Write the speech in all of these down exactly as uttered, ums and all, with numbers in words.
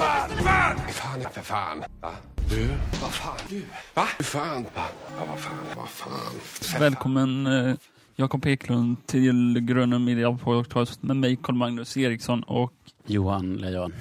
Fan! Fan! Fan! För fan! Va? Du? Vad fan? Du? Va? Fan? Va? Ja, vad fan? Vad fan? Välkommen eh, Jakob Eklund till Grönemidja podcast med mig, Carl Magnus Eriksson och Johan Lejon.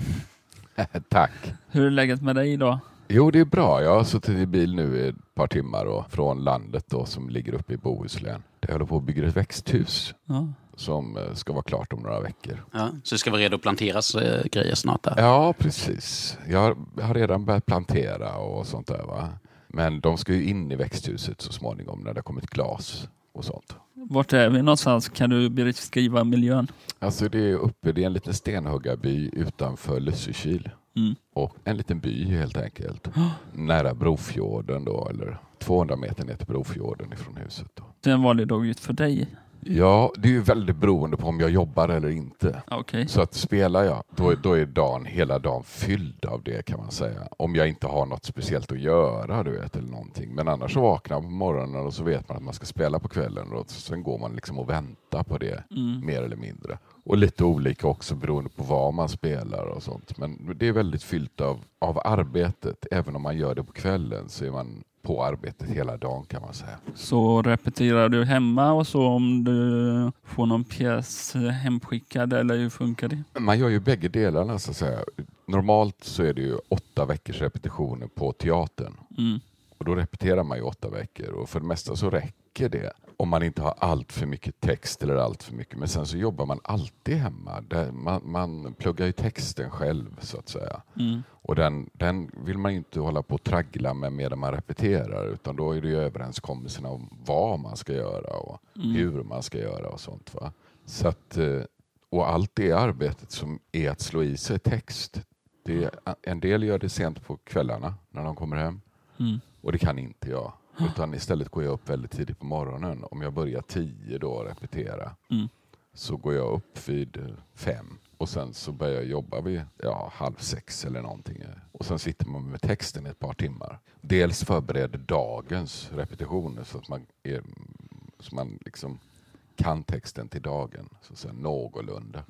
Tack. Hur är läget med dig idag? Jo, det är bra. Jag har suttit i bil nu i ett par timmar då, från landet då, som ligger uppe i Bohuslän. Jag håller på att bygga ett växthus. Ja. Som ska vara klart om några veckor. Ja, så det ska vara redo att planteras eh, grejer snart där. Ja, precis. Jag har, jag har redan börjat plantera och sånt där, va. Men de ska ju in i växthuset så småningom när det har kommit glas och sånt. Vart är vi någonstans? Kan du beskriva miljön? Alltså det är uppe, det är en liten stenhuggarby utanför Lysekil. Mm. Och en liten by helt enkelt. Oh. Nära Brofjorden då, eller tvåhundra meter ner till Brofjorden ifrån huset då. Den var det då ut för dig? Ja, det är ju väldigt beroende på om jag jobbar eller inte. Okay. Så att spelar jag, då, då är dagen, hela dagen fylld av det kan man säga. Om jag inte har något speciellt att göra, du vet, eller någonting. Men annars så vaknar man på morgonen och så vet man att man ska spela på kvällen. Och sen går man liksom och väntar på det, mm. mer eller mindre. Och lite olika också beroende på vad man spelar och sånt. Men det är väldigt fyllt av, av arbetet. Även om man gör det på kvällen så är man på arbetet hela dagen kan man säga. Så repeterar du hemma och så om du får någon pjäs hemskickad eller hur funkar det? Man gör ju bägge delarna så att säga. Normalt så är det ju åtta veckors repetitioner på teatern. Mm. Och då repeterar man ju åtta veckor och för det mesta så räcker det. Om man inte har allt för mycket text eller allt för mycket. Men sen så jobbar man alltid hemma. Där man, man pluggar ju texten själv så att säga. Mm. Och den, den vill man ju inte hålla på och traggla med medan man repeterar. Utan då är det ju överenskommelsen om vad man ska göra och mm. hur man ska göra och sånt, va. Så att, och allt det arbetet som är att slå i sig text. Det, en del gör det sent på kvällarna när de kommer hem. Mm. Och det kan inte jag. Utan istället går jag upp väldigt tidigt på morgonen. Om jag börjar tio då och repetera. Mm. Så går jag upp vid fem. Och sen så börjar jag jobba vid ja, halv sex eller någonting. Och sen sitter man med texten ett par timmar. Dels förbereder dagens repetitioner. Så att man, är, så man liksom kan texten till dagen. Så att säga någorlunda.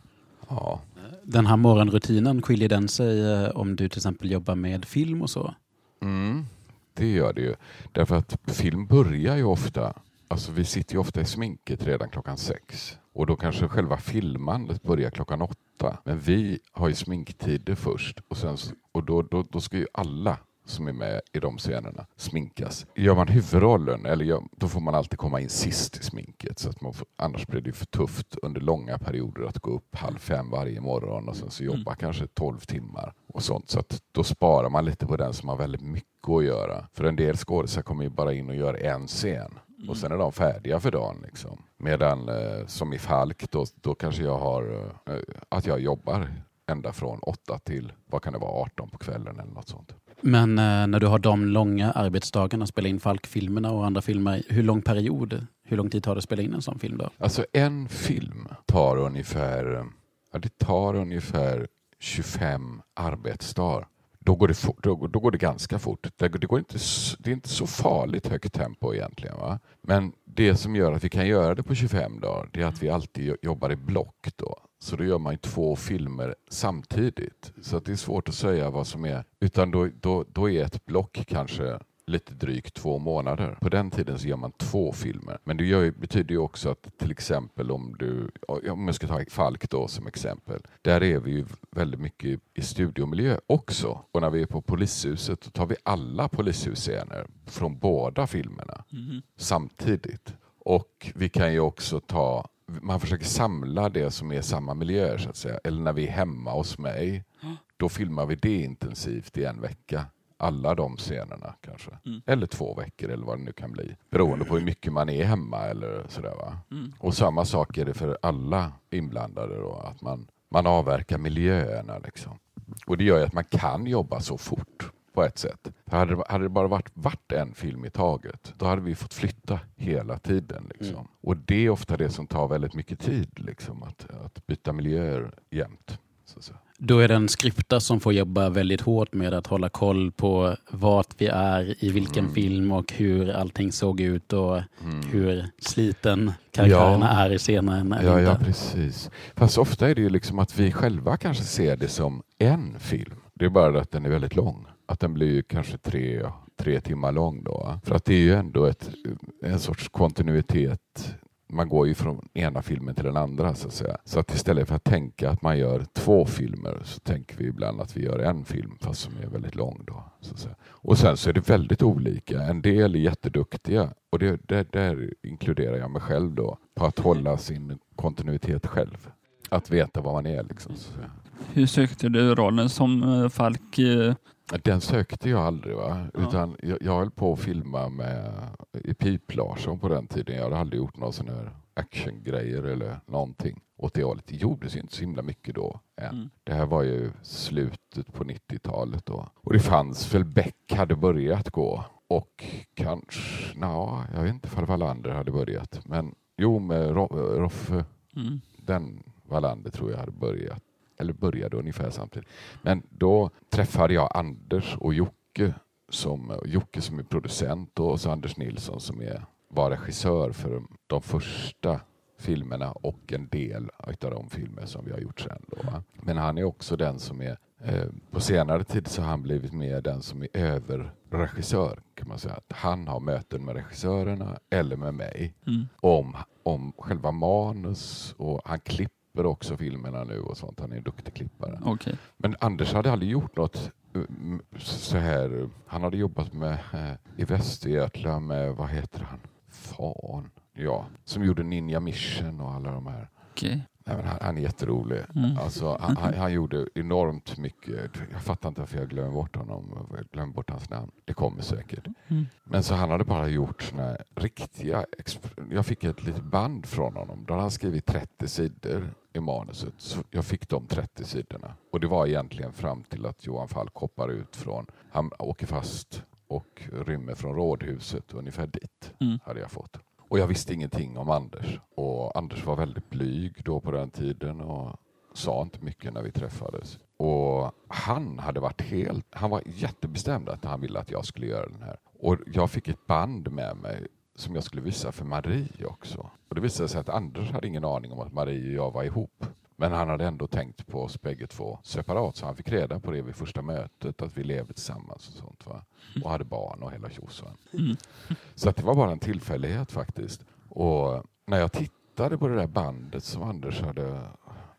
Ja. Den här morgonrutinen, skiljer den sig om du till exempel jobbar med film och så? Mm. Det gör det ju. Därför att film börjar ju ofta, alltså vi sitter ju ofta i sminket redan klockan sex. Och då kanske själva filmandet börjar klockan åtta. Men vi har ju sminktider först. Och, sen, och då, då, då ska ju alla som är med i de scenerna sminkas. Gör man huvudrollen, eller gör, då får man alltid komma in sist i sminket. Så att man får, annars blir det ju för tufft under långa perioder att gå upp halv fem varje morgon och sen så jobba mm. kanske tolv timmar och sånt. Så att då sparar man lite på den som har väldigt mycket att göra. För en del skådespelare kommer ju bara in och gör en scen. Mm. Och sen är de färdiga för dagen liksom. Medan eh, som i Falk då, då kanske jag har eh, att jag jobbar ända från åtta till, vad kan det vara, arton på kvällen eller något sånt. Men eh, när du har de långa arbetsdagarna att spela in Falk-filmerna och andra filmer, hur lång period, hur lång tid tar det att spela in en sån film då? Alltså en film tar ungefär, ja, det tar ungefär tjugofem arbetsdagar. Då går det, for, då, då går det ganska fort. Det, det, går inte, det är inte så farligt högt tempo egentligen, va? Men det som gör att vi kan göra det på tjugofem dagar, det är att vi alltid jobbar i block då. Så då gör man ju två filmer samtidigt. Så att det är svårt att säga vad som är. Utan då, då, då är ett block kanske lite drygt två månader. På den tiden så gör man två filmer. Men det gör ju, betyder ju också att till exempel om du, om jag ska ta Falk då som exempel. Där är vi ju väldigt mycket i studiomiljö också. Och när vi är på Polishuset så tar vi alla polishusscener från båda filmerna mm. samtidigt. Och vi kan ju också ta, man försöker samla det som är samma miljöer så att säga. Eller när vi är hemma hos mig, då filmar vi det intensivt i en vecka. Alla de scenerna kanske. Mm. Eller två veckor eller vad det nu kan bli. Beroende på hur mycket man är hemma eller sådär, va. Mm. Och samma sak är det för alla inblandade då. Att man, man avverkar miljöerna liksom. Och det gör ju att man kan jobba så fort på ett sätt. För hade det, hade det bara varit, varit en film i taget, då hade vi fått flytta hela tiden liksom. Mm. Och det är ofta det som tar väldigt mycket tid liksom. Att, att byta miljöer jämt. Så, så. Då är det en skripta som får jobba väldigt hårt med att hålla koll på vart vi är, i vilken mm. film och hur allting såg ut och mm. hur sliten karaktärerna ja. är i scenen. Ja, ja, precis. Fast ofta är det ju liksom att vi själva kanske ser det som en film. Det är bara att den är väldigt lång. Att den blir kanske tre, tre timmar lång då. För att det är ju ändå ett, en sorts kontinuitet. Man går ju från ena filmen till den andra så att säga. Så att istället för att tänka att man gör två filmer så tänker vi ibland att vi gör en film fast som är väldigt lång då. Så att säga. Och sen så är det väldigt olika. En del är jätteduktiga och det, det, där inkluderar jag mig själv då. På att hålla sin kontinuitet själv. Att veta vad man är liksom. Så att säga. Hur sökte du rollen som Falk? Den sökte jag aldrig va. Ja. Utan jag, jag höll på att filma med Pippi Långstrump på den tiden. Jag hade aldrig gjort några sådana här actiongrejer eller någonting. Och det hållet gjordes inte så himla mycket då än. Mm. Det här var ju slutet på nittiotalet då. Och det fanns väl Beck hade börjat gå. Och kanske, ja, jag vet inte om Wallander hade börjat. Men jo, med Roffe, mm. den Wallander tror jag hade börjat. Eller började ungefär samtidigt. Men då träffade jag Anders och Jocke som, Jocke som är producent och så Anders Nilsson som är, var regissör för de första filmerna och en del av de filmer som vi har gjort sen. Då. Men han är också den som är, eh, på senare tid så har han blivit med den som är överregissör kan man säga. Att han har möten med regissörerna eller med mig mm. om, om själva manus och han klipper också filmerna nu och sånt. Han är en duktig klippare. Okay. Men Anders hade aldrig gjort något så här. Han hade jobbat med i Västergötland med, vad heter han? Fan. Ja. Som gjorde Ninja Mission och alla de här. Okay. Nej, men han, han är jätterolig. Mm. Alltså, han, han, han gjorde enormt mycket. Jag fattar inte varför jag glömmer bort honom. Jag glömmer bort hans namn. Det kommer säkert. Mm. Men så han hade bara gjort såna riktiga... Exp- jag fick ett litet band från honom. Då hade han skrivit trettio sidor i manuset. Så jag fick de trettio sidorna. Och det var egentligen fram till att Johan Falk hoppar ut från... Han åker fast och rymmer från rådhuset. Ungefär dit mm. hade jag fått. Och jag visste ingenting om Anders. Och Anders var väldigt blyg då på den tiden och sa inte mycket när vi träffades. Och han hade varit helt... Han var jättebestämd att han ville att jag skulle göra den här. Och jag fick ett band med mig som jag skulle visa för Marie också. Och det visade sig att Anders hade ingen aning om att Marie och jag var ihop. Men han hade ändå tänkt på oss bägge två separat. Så han fick reda på det vid första mötet. Att vi levde tillsammans och sånt va. Och hade barn och hela tjosan. Mm. Så att det var bara en tillfällighet faktiskt. Och när jag tittade på det där bandet som Anders hade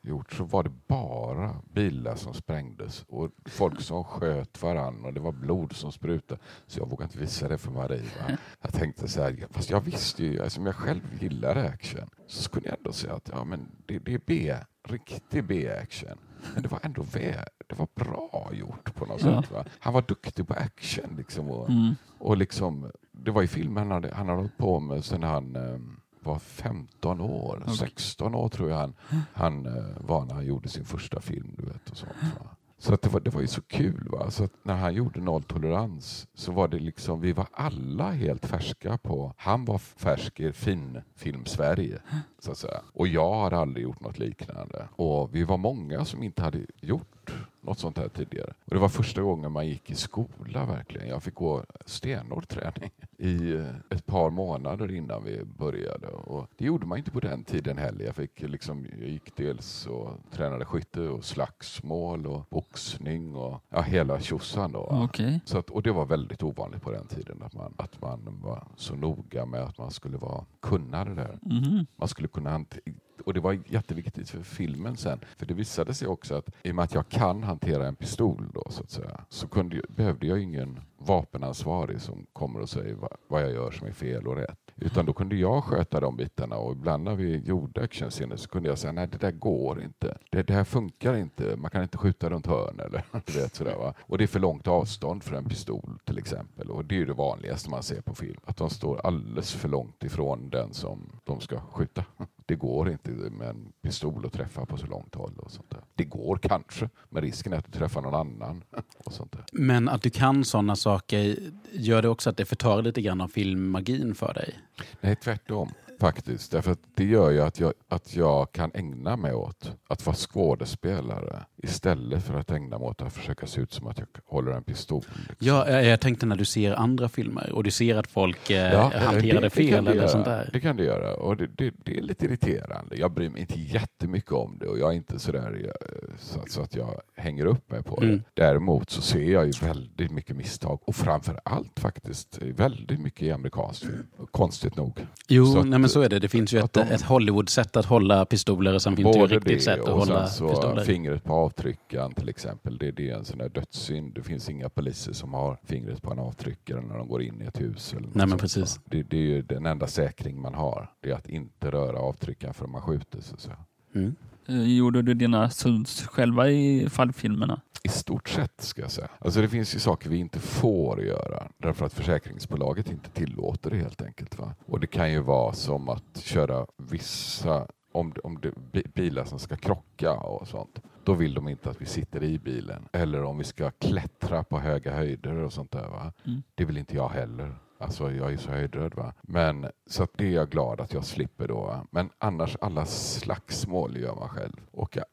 gjort. Så var det bara bilar som sprängdes. Och folk som sköt varann. Och det var blod som sprutade. Så jag vågade inte visa det för Marie va. Jag tänkte så här. Fast jag visste ju. Eftersom jag själv gillar action. Så skulle jag ändå säga att ja, men det, det är B. Riktig B-action. Men det var ändå vä- det var bra gjort på något ja. sätt. Va? Han var duktig på action. Liksom, och, mm. och liksom, det var i filmen han hade, han hade hållit på med sedan han um, var femton år. Okay. sexton år tror jag han, han uh, var när han gjorde sin första film. Du vet, och sånt, va? Så att det, var, det var ju så kul. Va? Så att när han gjorde Noll Tolerans så var det liksom, vi var alla helt färska på, han var färsk i fin film Sverige så att säga. Och jag har aldrig gjort något liknande. Och vi var många som inte hade gjort något sånt här tidigare. Och det var första gången man gick i skola verkligen. Jag fick gå stenhård träning i ett par månader innan vi började. Och det gjorde man inte på den tiden heller. Jag fick liksom, jag gick dels och tränade skytte och slagsmål och boxning och ja, hela tjossan då. Okay. Så att, och det var väldigt ovanligt på den tiden att man, att man var så noga med att man skulle vara kunna det där. Mm. Man skulle kunna hantera. Och det var jätteviktigt för filmen sen. För det visade sig också att i och med att jag kan hantera en pistol då så att säga. Så kunde, behövde jag ingen vapenansvarig som kommer och säger va, vad jag gör som är fel och rätt. Utan då kunde jag sköta de bitarna. Och ibland när vi gjorde actionscener så kunde jag säga nej, det där går inte. Det, det här funkar inte. Man kan inte skjuta runt hörn eller vet sådär va. Och det är för långt avstånd för en pistol till exempel. Och det är ju det vanligaste man ser på film. Att de står alldeles för långt ifrån den som de ska skjuta. Det går inte med en pistol att träffa på så långt håll och sånt där. Det går kanske, men risken är att du träffar någon annan och sånt där. Men att du kan sådana saker, gör det också att det förtar lite grann av filmmagin för dig? Nej, tvärtom. faktiskt. Därför att det gör ju att jag, att jag kan ägna mig åt att vara skådespelare istället för att ägna mig åt att försöka se ut som att jag håller en pistol. Liksom. Ja, jag tänkte när du ser andra filmer och du ser att folk eh, ja, hanterar det fel det eller sånt där. Det kan du göra och det, det, det är lite irriterande. Jag bryr mig inte jättemycket om det och jag är inte sådär så, så att jag hänger upp mig på det. Mm. Däremot så ser jag ju väldigt mycket misstag och framför allt faktiskt väldigt mycket i amerikansk film. Konstigt nog. Jo, så att, nej, men så är det. Det finns ju ett, de, ett Hollywood-sätt att hålla pistoler och sen finns det ju riktigt det, sätt att hålla så pistoler. Fingret på avtryckaren till exempel. Det, det är en sån här dödssynd. Det finns inga poliser som har fingret på en avtryckare när de går in i ett hus. Eller nej, men precis. Det, det är ju den enda säkring man har. Det är att inte röra avtryckaren förrän man skjuter. Så, så. Mm. Gjorde du dina stunts själva i fallfilmerna? I stort sett ska jag säga. Alltså det finns ju saker vi inte får göra. Därför att försäkringsbolaget inte tillåter det helt enkelt. Va? Och det kan ju vara som att köra vissa... Om, om det, bilar som ska krocka och sånt. Då vill de inte att vi sitter i bilen. Eller om vi ska klättra på höga höjder och sånt där. Va? Mm. Det vill inte jag heller. Alltså jag är så höjdröd va. Men så att det är jag glad att jag slipper då va? Men annars alla slagsmål gör man själv. Och jag,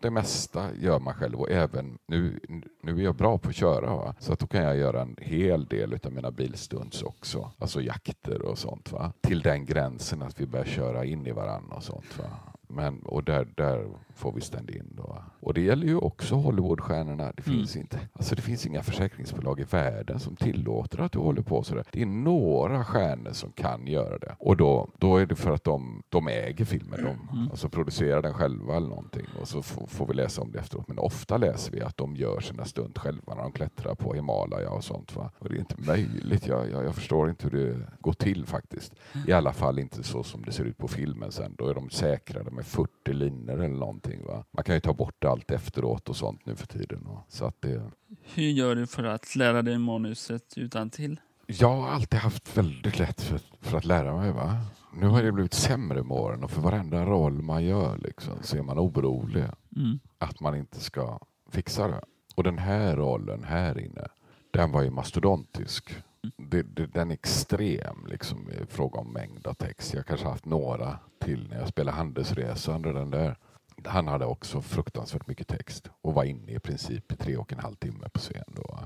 det mesta gör man själv. Och även nu, nu är jag bra på att köra va. Så att då kan jag göra en hel del utav mina bilstunts också. Alltså jakter och sånt va. Till den gränsen att vi börjar köra in i varandra och sånt va. Men, och där, där får vi stand in då. Och det gäller ju också Hollywoodstjärnorna. Det finns mm. inte. Alltså det finns inga försäkringsbolag i världen som tillåter att du håller på sådär. Det är några stjärnor som kan göra det. Och då, då är det för att de, de äger filmen. De, mm. Alltså producerar den själva eller någonting. Och så f- får vi läsa om det efteråt. Men ofta läser vi att de gör sina stund själva när de klättrar på Himalaya och sånt va. Och det är inte möjligt. Jag, jag, jag förstår inte hur det går till faktiskt. I alla fall inte så som det ser ut på filmen sen. Då är de säkrade med fyrtio linjer eller någonting va. Man kan ju ta bort allt efteråt och sånt nu för tiden. Va? Så att det... Hur gör du för att lära dig manuset utantill? Jag har alltid haft väldigt lätt för, för att lära mig va. Nu har det blivit sämre med åren och för varenda roll man gör liksom, så är man orolig mm. att man inte ska fixa det. Och den här rollen här inne, den var ju mastodontisk. Det, det, den är extrem liksom, i fråga om mängd av text. Jag kanske haft några till när jag spelade Handelsresan. Den där. Han hade också fruktansvärt mycket text och var inne i princip i tre och en halv timme på scen. Då.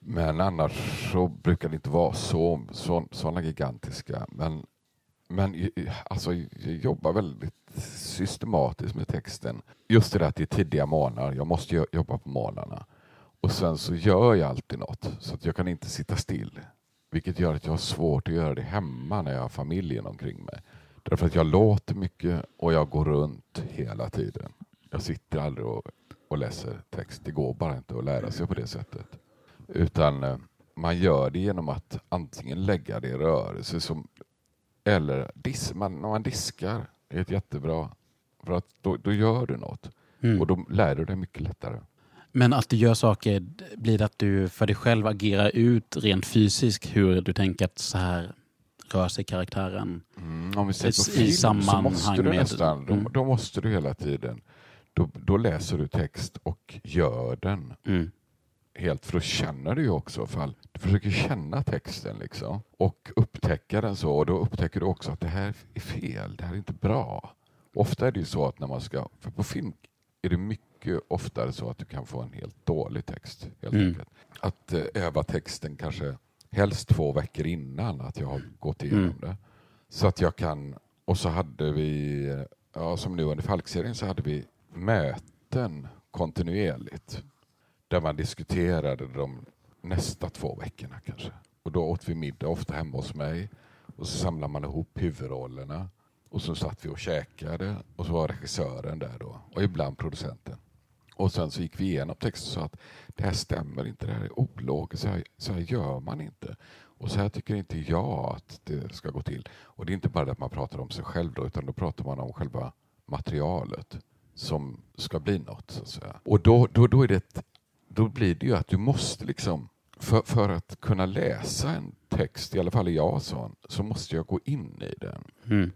Men annars så brukar det inte vara så, så, sådana gigantiska. Men, men alltså, jag jobbar väldigt systematiskt med texten. Just det där att det är tidiga månader. Jag måste jobba på månaderna. Och sen så gör jag alltid något så att jag kan inte sitta still. Vilket gör att jag har svårt att göra det hemma när jag har familjen omkring mig. Därför att jag låter mycket och jag går runt hela tiden. Jag sitter aldrig och, och läser text. Det går bara inte att lära sig på det sättet. Utan man gör det genom att antingen lägga det i rörelse. Som, eller dis, man, när man diskar är det jättebra. För att då, då gör du något. Mm. Och då lär du dig mycket lättare. Men att du gör saker, blir det att du för dig själv agerar ut rent fysiskt hur du tänker att så här rör sig karaktären mm, om vi ser på film, i sammanhang så måste du med... Nästan, mm. då, då måste du hela tiden. Då, då läser du text och gör den. Mm. Helt för då känner du ju också. Fall. Du försöker känna texten liksom, och upptäcka den så. Och då upptäcker du också att det här är fel. Det här är inte bra. Ofta är det ju så att när man ska... För på film är det mycket... oftare så att du kan få en helt dålig text helt mm. enkelt. Att eh, öva texten kanske helst två veckor innan att jag har gått igenom mm. det. Så att jag kan, och så hade vi ja, som nu under Falkserien så hade vi möten kontinuerligt där man diskuterade de nästa två veckorna kanske. Och då åt vi middag ofta hemma hos mig och så samlade man ihop huvudrollerna och så satt vi och käkade och så var regissören där då och ibland producenten. Och sen så gick vi igenom texten så att det här stämmer inte, det här är ologiskt, så här, så här gör man inte. Och så här tycker inte jag att det ska gå till. Och det är inte bara att man pratar om sig själv då, utan då pratar man om själva materialet som ska bli något. Så att säga. Och då, då, då, är det ett, då blir det ju att du måste liksom, för, för att kunna läsa en text, i alla fall jag sån, så måste jag gå in i den. Mm.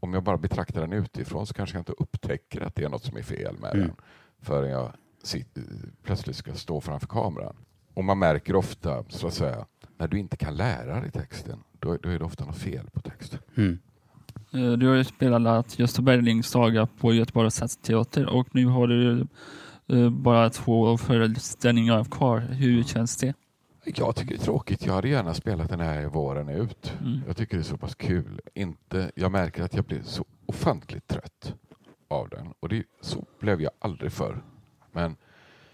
Om jag bara betraktar den utifrån så kanske jag inte upptäcker att det är något som är fel med mm. den. Förrän jag sitter, plötsligt ska stå framför kameran. Och man märker ofta, så att säga, när du inte kan lära dig texten, då, då är det ofta något fel på texten. Mm. Du har ju spelat Gösta Berlings saga på Göteborgs stadsteater och nu har du bara två föreställningar kvar. Hur känns det? Jag tycker det är tråkigt. Jag hade gärna spelat den här våren ut. Mm. Jag tycker det är så pass kul. Inte, jag märker att jag blir så ofantligt trött av den. Och det, så blev jag aldrig förr. Men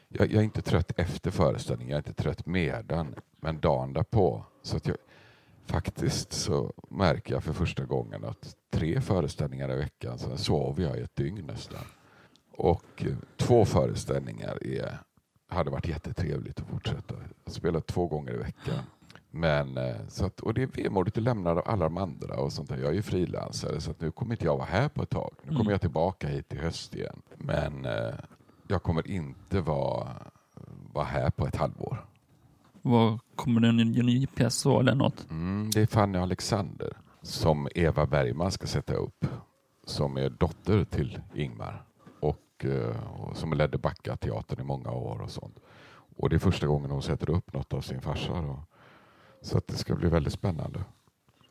jag, jag är inte trött efter föreställningen. Jag är inte trött medan. Men dagen därpå. Så att jag, faktiskt så märker jag för första gången att tre föreställningar i veckan. Sen sover jag i ett dygn nästan. Och två föreställningar är... hade varit jättetrevligt att fortsätta. Jag spelat två gånger i veckan. Men, så att, och det är vemodigt att lämna alla de andra och sånt där. Jag är ju frilansare så att nu kommer inte jag vara här på ett tag. Nu kommer mm. jag tillbaka hit i höst igen. Men eh, jag kommer inte vara, vara här på ett halvår. Vad kommer det en ny pjäs eller något? Mm, det är Fanny Alexander som Eva Bergman ska sätta upp. Som är dotter till Ingmar. Och som ledde Backa teatern i många år och sånt. Och det är första gången hon sätter upp något av sin farsa då. Så att det ska bli väldigt spännande.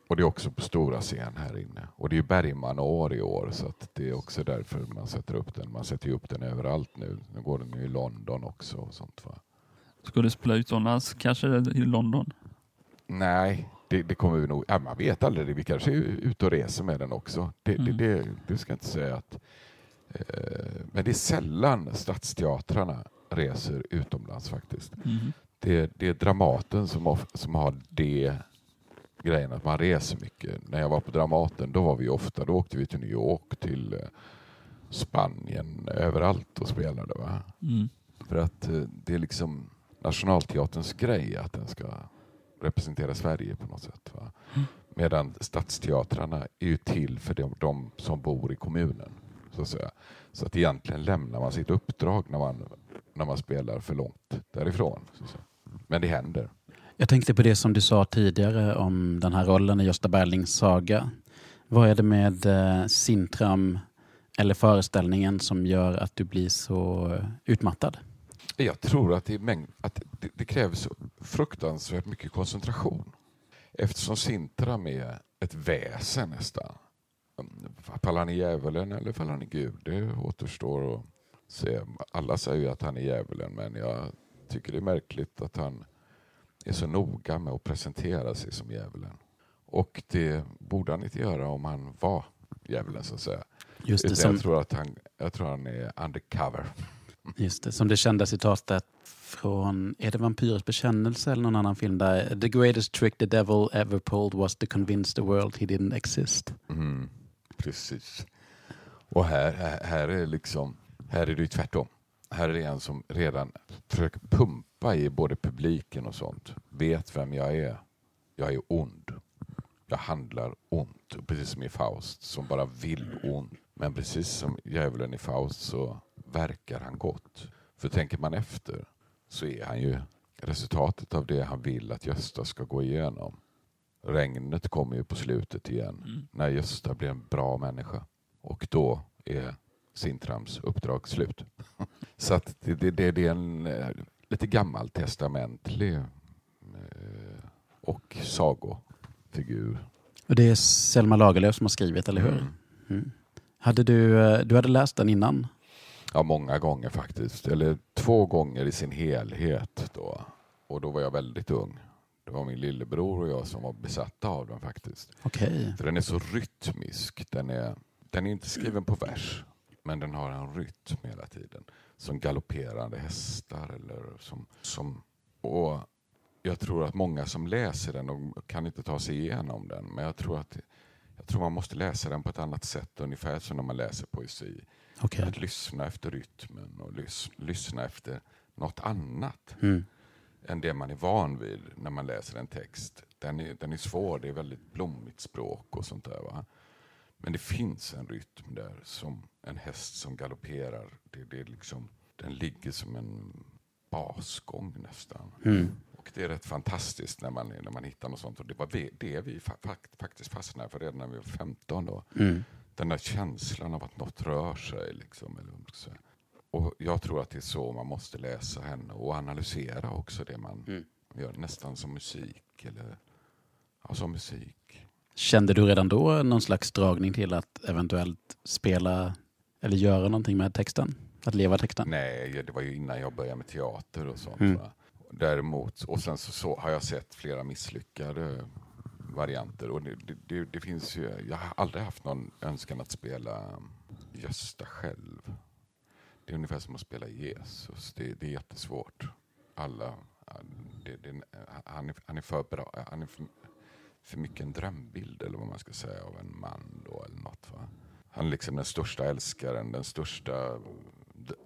Och det är också på stora scen här inne. Och det är ju Bergman-år i år så att det är också därför man sätter upp den. Man sätter ju upp den överallt nu. Nu går den ju i London också och sånt va. Ska du spela utomlands kanske i London? Nej, det, det kommer vi nog... Ja, man vet aldrig. Vi kanske är ute och reser med den också. Det, mm. det, det, det ska jag inte säga att... Men det är sällan stadsteatrarna reser utomlands faktiskt. Mm. Det, det är Dramaten som, of, som har det grejen att man reser mycket. När jag var på Dramaten då var vi ofta, då åkte vi till New York, till Spanien, överallt och spelade va? Mm. För att det är liksom nationalteaterns grej att den ska representera Sverige på något sätt va? Mm. Medan stadsteatrarna är ju till för de, de som bor i kommunen. Så att egentligen lämnar man sitt uppdrag när man, när man spelar för långt därifrån. Men det händer. Jag tänkte på det som du sa tidigare om den här rollen i Gösta Berlings saga. Vad är det med Sintram eller föreställningen som gör att du blir så utmattad? Jag tror att det, är mäng- att det, det krävs fruktansvärt mycket koncentration. Eftersom Sintram är ett väsen nästan. Faller han i djävulen eller faller han i Gud? Det återstår att se. Alla säger ju att han är djävulen, men jag tycker det är märkligt att han är så noga med att presentera sig som djävulen. Och det borde han inte göra om han var djävulen så att säga. Just det, som... jag tror att han, jag tror han är undercover. Just det, som det kända citatet från, är det Vampyrers bekännelse eller någon annan film där? The greatest trick the devil ever pulled was to convince the world he didn't exist. Mm. Precis. Och här, här, här är liksom, här är det ju tvärtom. Här är det en som redan försöker pumpa i både publiken och sånt. Vet vem jag är. Jag är ond. Jag handlar ont. Precis som i Faust som bara vill ont. Men precis som djävulen i Faust så verkar han gott. För tänker man efter så är han ju resultatet av det han vill att Gösta ska gå igenom. Regnet kommer ju på slutet igen mm. när Gösta blir en bra människa. Och då är Sintrams uppdrag slut. Så att det, det, det, det är en lite gammaltestamentlig och sagofigur. Och det är Selma Lagerlöf som har skrivit, eller hur? Mm. Mm. Hade du, du hade läst den innan? Ja, många gånger faktiskt. Eller två gånger i sin helhet då. Och då var jag väldigt ung. Det var min lillebror och jag som var besatta av den faktiskt. Okay. För den är så rytmisk. Den är, den är inte skriven på vers. Men den har en rytm hela tiden. Som galopperande hästar. Eller som, som, och jag tror att många som läser den de kan inte ta sig igenom den. Men jag tror att jag tror man måste läsa den på ett annat sätt. Ungefär som när man läser poesi. Okay. Att lyssna efter rytmen och lys, lyssna efter något annat. Mm. än det man är van vid när man läser en text. Den är, den är svår, det är väldigt blommigt språk och sånt där va. Men det finns en rytm där som en häst som galopperar. Det, det är liksom, den ligger som en basgång nästan. Mm. Och det är rätt fantastiskt när man, när man hittar något sånt. Och det var vi, det vi fa- faktiskt fastnade för redan när vi var femton då. Mm. Den där känslan av att något rör sig liksom eller så. Och jag tror att det är så man måste läsa henne och analysera också det man mm. gör. Nästan som musik. Eller, ja, som musik. Kände du redan då någon slags dragning till att eventuellt spela eller göra någonting med texten? Att leva texten? Nej, det var ju innan jag började med teater och sånt. Mm. Va? Däremot, och sen så, så har jag sett flera misslyckade varianter. Och det, det, det finns ju, jag har aldrig haft någon önskan att spela Gösta själv. Det är ungefär som att spela Jesus. Det, det är jättesvårt. Alla, det, det, han, är, han är för bra. Han är för, för mycket en drömbild, eller vad man ska säga, av en man då, eller något, va? Han är liksom den största älskaren, den största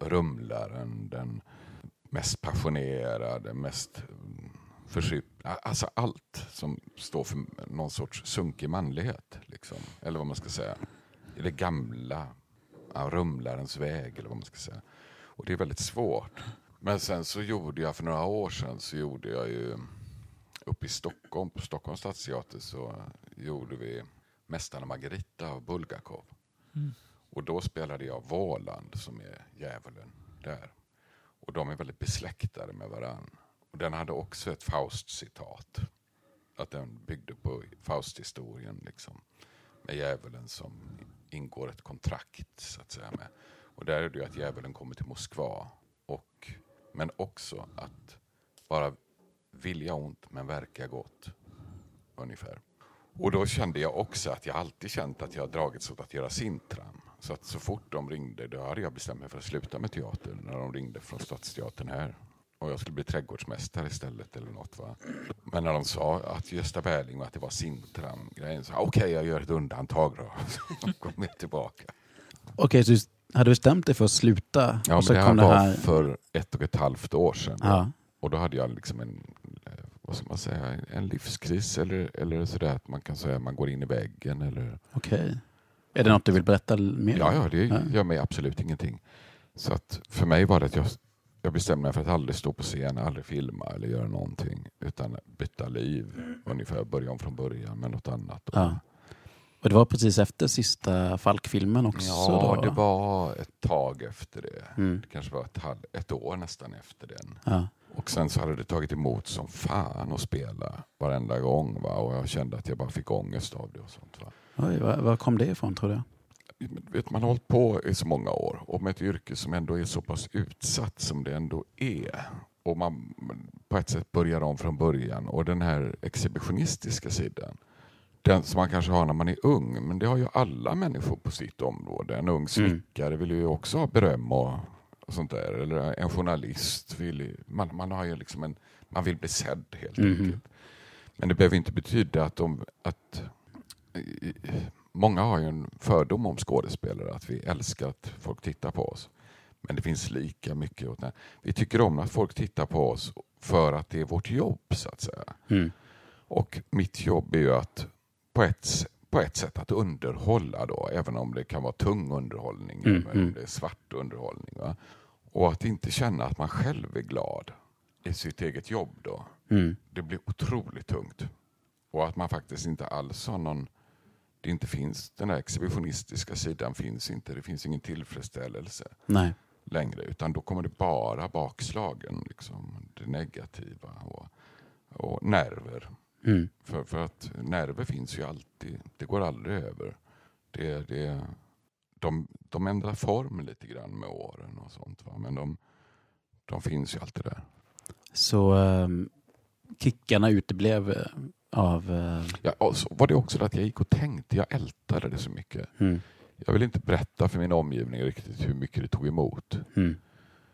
rumlaren, den mest passionerade, mest försyp... Alltså allt som står för någon sorts sunkig manlighet, liksom. Eller vad man ska säga. Det gamla, rumlarens väg, eller vad man ska säga. Och det är väldigt svårt. Men sen så gjorde jag, för några år sedan, så gjorde jag ju... Uppe i Stockholm, på Stockholms stadsteater, så gjorde vi Mästarna Margarita av Bulgakov. Mm. Och då spelade jag Wallander, som är djävulen där. Och de är väldigt besläktade med varann. Och den hade också ett Faust-citat. Att den byggde på Faust-historien, liksom. Med djävulen som ingår ett kontrakt, så att säga, med. Och där är det ju att djävulen kommer till Moskva. Och, men också att bara... vilja ont men verkar gott, ungefär. Och då kände jag också att jag alltid känt att jag dragits åt att göra Sintram. Så att så fort de ringde, då hade jag bestämt mig för att sluta med teater. När de ringde från Stadsteatern här. Och jag skulle bli trädgårdsmästare istället eller något, va. Men när de sa att Gösta Berling och att det var Sintram-grejen, så okej, okay, jag gör ett undantag då. Så de kom jag tillbaka. Okej, okay, så du, hade du bestämt dig för att sluta? Ja, och så men det, kom det här var för ett och ett halvt år sedan. Ja. Och då hade jag liksom en, vad ska man säga, en livskris eller, eller sådär att man kan säga att man går in i väggen. Eller... Okej. Är det något du vill berätta mer? Ja, ja det ja. gör mig absolut ingenting. Så att för mig var det att jag, jag bestämde mig för att aldrig stå på scen, aldrig filma eller göra någonting. Utan byta liv, ungefär börja om från början med något annat. Ja. Och det var precis efter sista Falk-filmen också? Ja, då. Det var ett tag efter det. Mm. Det kanske var ett, halv, ett år nästan efter den. Ja. Och sen så hade det tagit emot som fan att spela varenda gång, va? Och jag kände att jag bara fick ångest av det och sånt, va? Oj, var, var kom det ifrån, tror du? Vet, man har hållit på i så många år. Och med ett yrke som ändå är så pass utsatt som det ändå är. Och man på ett sätt börjar om från början. Och den här exhibitionistiska sidan. Den som man kanske har när man är ung. Men det har ju alla människor på sitt område. En ung snickare mm. vill ju också ha beröm och... sånt där, eller en journalist vill, man, man har ju liksom en, man vill bli sedd helt mm. enkelt. Men det behöver inte betyda att de att i, många har ju en fördom om skådespelare att vi älskar att folk tittar på oss. Men det finns lika mycket åt det. Vi tycker om att folk tittar på oss för att det är vårt jobb, så att säga. Mm. Och mitt jobb är ju att på ett på ett sätt att underhålla då, även om det kan vara tung underhållning mm, eller mm. det är svart underhållning, va? Och att inte känna att man själv är glad i sitt eget jobb då mm. det blir otroligt tungt, och att man faktiskt inte alls har någon, det inte finns den här exhibitionistiska sidan, finns inte, det finns ingen tillfredsställelse Nej. längre, utan då kommer det bara bakslagen liksom, det negativa och, och nerver. Mm. För, för att nerver finns ju alltid. Det går aldrig över. Det, det, de, de ändrar form lite grann med åren och sånt, va? Men de, de finns ju alltid där. Så um, kickarna uteblev av... Uh... Ja, och så var det också att jag gick och tänkte. Jag ältade det så mycket. Mm. Jag vill inte berätta för min omgivning riktigt hur mycket det tog emot. Mm.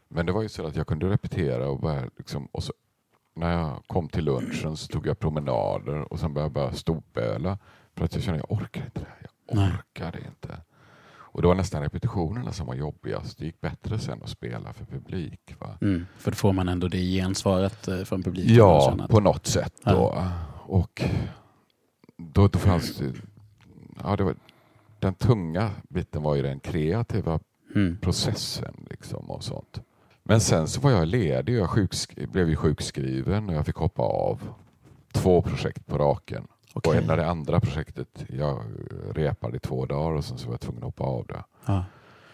Men det var ju så att jag kunde repetera och bara liksom... Och så, när jag kom till lunchen så tog jag promenader och sen började jag bara storböla för att jag kände att jag orkar inte det här. Jag orkade Nej. inte. Och det var nästan repetitionerna som var jobbigast. Det gick bättre sen att spela för publik. Va? Mm, för då får man ändå det gensvaret från publiken. Ja, att... på något sätt då. Ja. Och då, då fanns det... Ja, det var, den tunga biten var ju den kreativa mm. processen liksom och sånt. Men sen så var jag ledig, jag sjuksk- blev ju sjukskriven och jag fick hoppa av två projekt på raken. Okay. Och en av det andra projektet, jag repade i två dagar och sen så var jag tvungen att hoppa av det. Ja.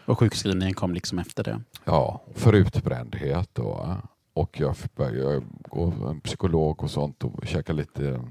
Och sjukskrivningen kom liksom efter det? Ja, för utbrändhet då. Och jag började gå en psykolog och sånt och käka lite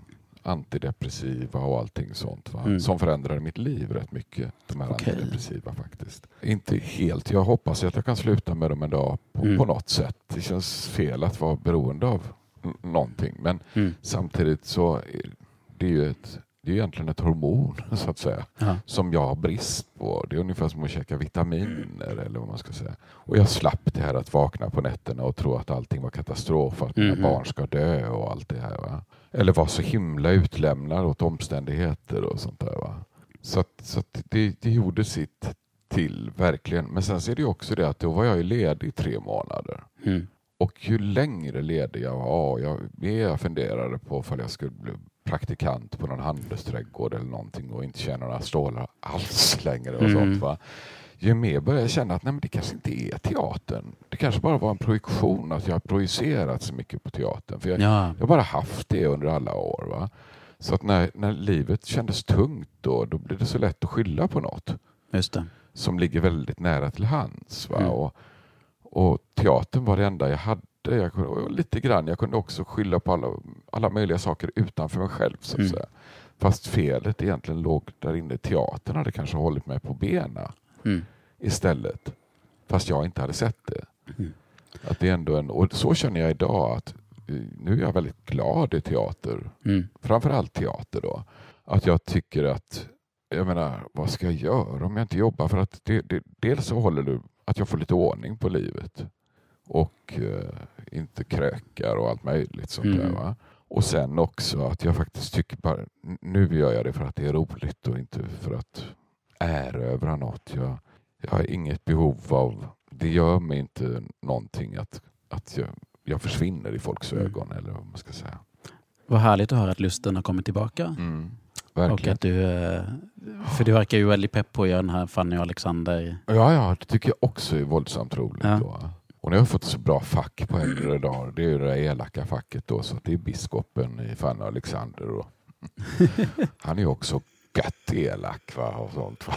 antidepressiva och allting sånt, va? Mm. Som förändrade mitt liv rätt mycket, de här okay. antidepressiva faktiskt. Inte helt, jag hoppas att jag kan sluta med dem en dag på, mm. på något sätt. Det känns fel att vara beroende av n- någonting, men mm. samtidigt så är det ju ett, det är egentligen ett hormon så att säga, aha. som jag har brist på. Det är ungefär som att käka vitaminer eller vad man ska säga. Och jag slapp det här att vakna på nätterna och tro att allting var katastrof, att mm-hmm. mina barn ska dö och allt det här, va? Eller var så himla utlämnad åt omständigheter och sånt där, va? Så, att, så att det, det gjorde sitt till verkligen. Men sen ser det ju också det att då var jag ju ledig i tre månader. Mm. Och hur längre ledig jag var, jag, jag funderade på om jag skulle bli praktikant på någon handelsträdgård eller någonting och inte känner några stålar alls längre och mm. sånt, va. Ju mer började jag känna att nej, men det kanske inte är teatern. Det kanske bara var en projektion att jag har projicerat så mycket på teatern. För jag har ja. bara haft det under alla år, va. Så att när, när livet kändes tungt då, då blev det så lätt att skylla på något. Just det. Som ligger väldigt nära till hands, va. Mm. Och, och teatern var det enda jag hade. Jag kunde, lite grann, jag kunde också skylla på alla, alla möjliga saker utanför mig själv så att mm. säga. Fast felet egentligen låg där inne. Teatern hade kanske hållit mig på benen mm. istället. Fast jag inte hade sett det. Mm. Att det är ändå en, och så känner jag idag att nu är jag väldigt glad i teater. Mm. Framförallt teater då. Att jag tycker att, jag menar, vad ska jag göra om jag inte jobbar? För att det, det, dels så håller du att jag får lite ordning på livet. Och eh, inte krökar och allt möjligt sånt mm. där, va? Och sen också att jag faktiskt tycker bara, nu gör jag det för att det är roligt och inte för att erövra något. Jag, jag har inget behov av, det gör mig inte någonting att, att jag, jag försvinner i folks ögon mm. eller vad man ska säga. Vad härligt att höra att lusten har kommit tillbaka. Mm. Verkligen. Och att du, för du verkar ju väldigt pepp på att göra den här Fanny Alexander. Ja, ja, det tycker jag också är våldsamt roligt ja. då. Och nu har jag fått så bra fack på äldre dagar. Det är ju det där elaka facket då. Så det är biskopen i Fanny Alexander. Och han är ju också gött elak, va? Och sånt, va?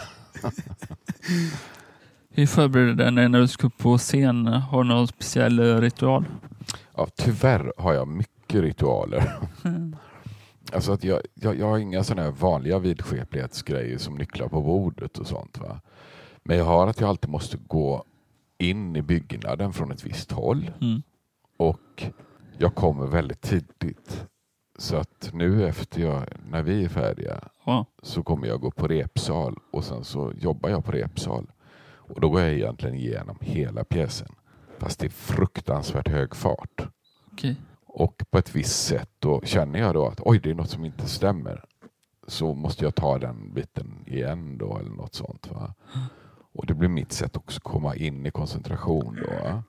Hur förbereder du dig när du ska på scen? Har du någon speciell ritual? Ja, tyvärr har jag mycket ritualer. Alltså att jag, jag, jag har inga sådana här vanliga vidskeplighetsgrejer som nycklar på bordet och sånt, va? Men jag har att jag alltid måste gå in i byggnaden från ett visst håll mm. och jag kommer väldigt tidigt så att nu efter jag, när vi är färdiga ja. så kommer jag gå på repsal och sen så jobbar jag på repsal och då går jag egentligen igenom hela pjäsen fast det är fruktansvärt hög fart okay. och på ett visst sätt då känner jag då att oj, det är något som inte stämmer så måste jag ta den biten igen då eller något sånt, va. Och det blir mitt sätt också att komma in i koncentration då.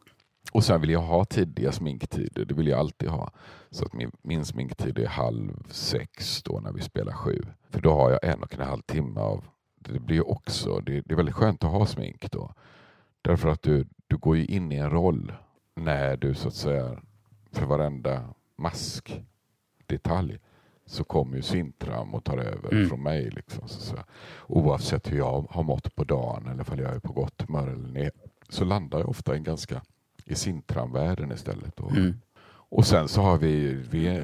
Och sen vill jag ha tidiga sminktider. Det vill jag alltid ha. Så att min, min sminktid är halv sex då när vi spelar sju. För då har jag en och en halv timme av... Det blir också... Det, det är väldigt skönt att ha smink då. Därför att du, du går ju in i en roll när du så att säga... För varenda maskdetalj så kommer ju Sintram och tar över mm. från mig. Liksom, så, så. Oavsett hur jag har mått på dagen eller om jag är på gott humör eller ner, så landar jag ofta en ganska i Sintram-världen istället. Och, mm. och sen så har vi, vi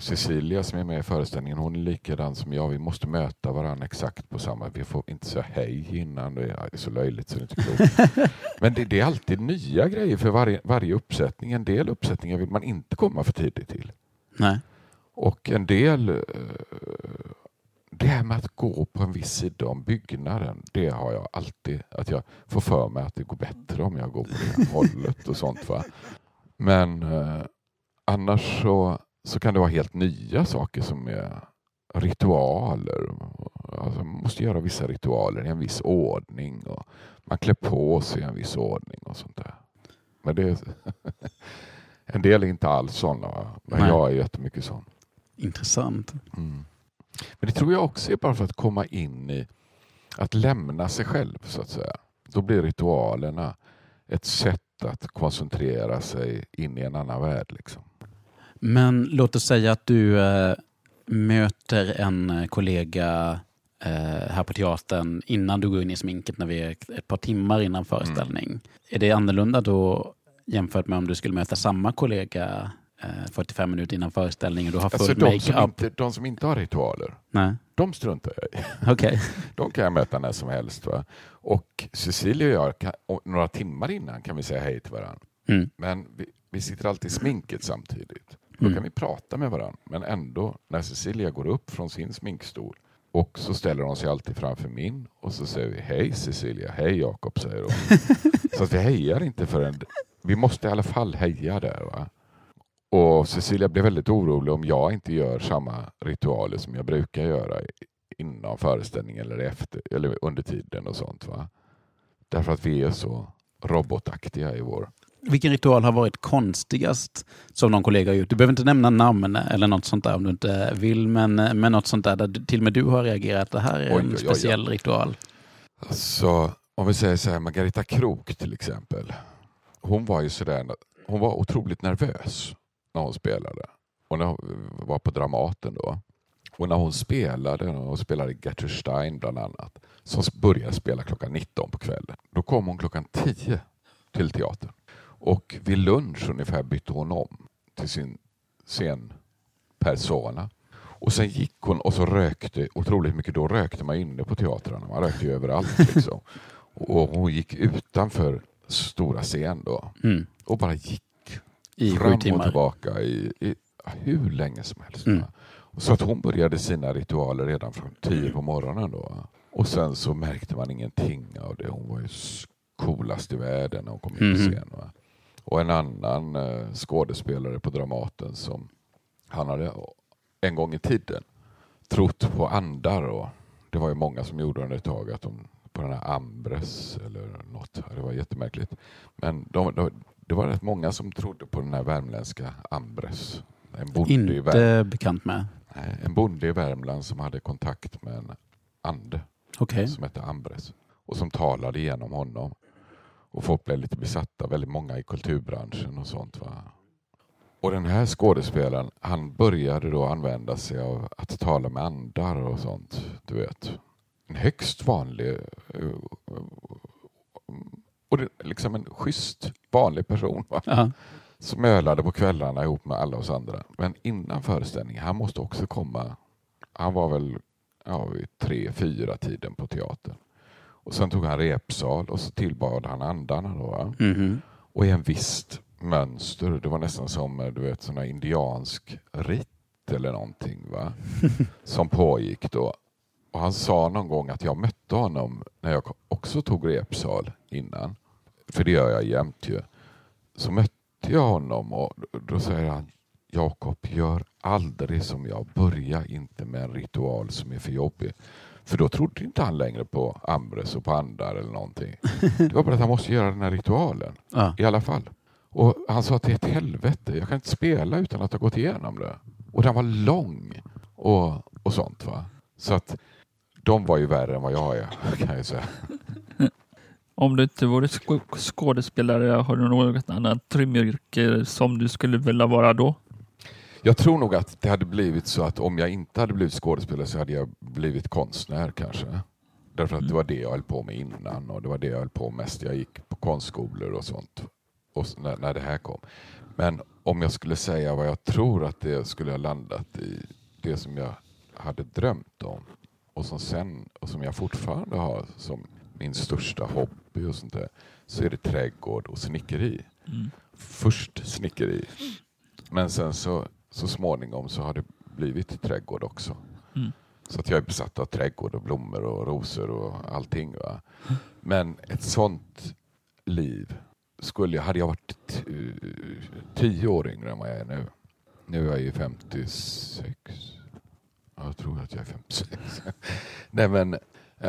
Cecilia som är med i föreställningen. Hon är likadan som jag. Vi måste möta varandra exakt på samma. Vi får inte säga hej innan. Det är så löjligt så det är inte klokt. Men det, det är alltid nya grejer för varje, varje uppsättning. En del uppsättningar vill man inte komma för tidigt till. Nej. Och en del, det här med att gå på en viss sida om byggnaden, det har jag alltid, att jag får för mig att det går bättre om jag går på det här hållet och sånt, va. Men eh, annars så, så kan det vara helt nya saker som är ritualer. Alltså, man måste göra vissa ritualer i en viss ordning och man klär på sig i en viss ordning och sånt där. Men det är, en del är inte alls sådana, va? Men nej. Jag är jättemycket sån. Intressant. Mm. Men det tror jag också är bara för att komma in i att lämna sig själv så att säga. Då blir ritualerna ett sätt att koncentrera sig in i en annan värld liksom. Men låt oss säga att du äh, möter en kollega äh, här på teatern innan du går in i sminket när vi är ett par timmar innan föreställning. Mm. Är det annorlunda då jämfört med om du skulle möta samma kollega fyrtiofem minuter innan föreställningen. Du har alltså full de, make-up. Som inte, de som inte har ritualer, nej, de struntar jag i. Okay. De kan jag möta när som helst. Va? Och Cecilia och jag, kan, och några timmar innan kan vi säga hej till varandra. Mm. Men vi, vi sitter alltid i sminket samtidigt. Då mm. kan vi prata med varandra. Men ändå, när Cecilia går upp från sin sminkstol och så ställer hon sig alltid framför min. Och så säger vi, hej Cecilia, hej Jakob, säger hon. Så att vi hejar inte förrän... Vi måste i alla fall heja där, va? Och Cecilia blev väldigt orolig om jag inte gör samma ritualer som jag brukar göra innan föreställningen eller efter eller under tiden och sånt, va? Därför att vi är så robotaktiga i vår. Vilken ritual har varit konstigast som någon kollega har gjort? Du behöver inte nämna namn eller något sånt där om du inte vill, men, men något sånt där, där till och med du har reagerat. Det här är oj, en oj, speciell oj. ritual. Alltså, om vi säger så här, Margareta Krok till exempel. Hon var ju sådär, hon var otroligt nervös när hon spelade. Och när hon var på Dramaten då. Och när hon spelade, när hon spelade Gertrude Stein bland annat. Som började spela klockan nitton på kvällen. Då kom hon klockan tio till teatern. Och vid lunch ungefär bytte hon om till sin scenpersona. Och sen gick hon och så rökte otroligt mycket. Då rökte man inne på teatrarna. Man rökte ju överallt liksom. Och hon gick utanför stora scen då. Mm. Och bara gick i fram och tillbaka i, i hur länge som helst. Mm. Så att hon började sina ritualer redan från tio på morgonen då. Och sen så märkte man ingenting av det. Hon var ju coolast i världen när hon kom in på scen. Va? Och en annan eh, skådespelare på Dramaten som han hade en gång i tiden trott på andar. Och det var ju många som gjorde under ett tag att de på den här Ambres eller något. Det var jättemärkligt. Men de, de, det var rätt många som trodde på den här värmländska Ambres. En bonde Inte i Värmland. bekant med. Nej, en bonde i Värmland som hade kontakt med en ande. Okay. Som hette Ambres. Och som talade igenom honom. Och folk blev lite besatta. Väldigt många i kulturbranschen och sånt. Va? Och den här skådespelaren, han började då använda sig av att tala med andar och sånt. Du vet. En högst vanlig och liksom en schysst vanlig person, va? Uh-huh. Som ölade på kvällarna ihop med alla oss andra. Men innan föreställningen, han måste också komma. Han var väl ja, vid tre, fyra tiden på teatern. Och sen tog han repsal och så tillbad han andarna då. Va? Mm-hmm. Och i en visst mönster. Det var nästan som du vet sån här indiansk ritt eller någonting, va? Som pågick då. Och han sa någon gång att jag mötte honom när jag också tog repsal innan. För det gör jag jämt ju. Så mötte jag honom och då säger han, Jakob, gör aldrig som jag. Börja inte med en ritual som är för jobbig. För då trodde inte han längre på Ambres och på andar eller någonting. Det var bara att han måste göra den här ritualen. Ja. I alla fall. Och han sa att det är ett helvete. Jag kan inte spela utan att ha gått igenom det. Och den var lång och, och sånt, va. Så att de var ju värre än vad jag är, kan jag säga. Om du inte vore sk- skådespelare, har du något annat drömyrke som du skulle vilja vara då? Jag tror nog att det hade blivit så att om jag inte hade blivit skådespelare så hade jag blivit konstnär kanske. Därför att det var det jag höll på med innan och det var det jag höll på mest. Jag gick på konstskolor och sånt och när, när det här kom. Men om jag skulle säga vad jag tror att det skulle ha landat i, det som jag hade drömt om. Och som, sen, och som jag fortfarande har som min största hobby och sånt där, så är det trädgård och snickeri. Mm. Först snickeri. Men sen så, så småningom så har det blivit trädgård också. Mm. Så att jag är besatt av trädgård och blommor och rosor och allting. Va? Men ett sånt liv skulle jag, hade jag varit t- tio år yngre än vad jag är nu. Nu är jag ju femtiosex. Jag tror att jag är femtiosex. Nej, men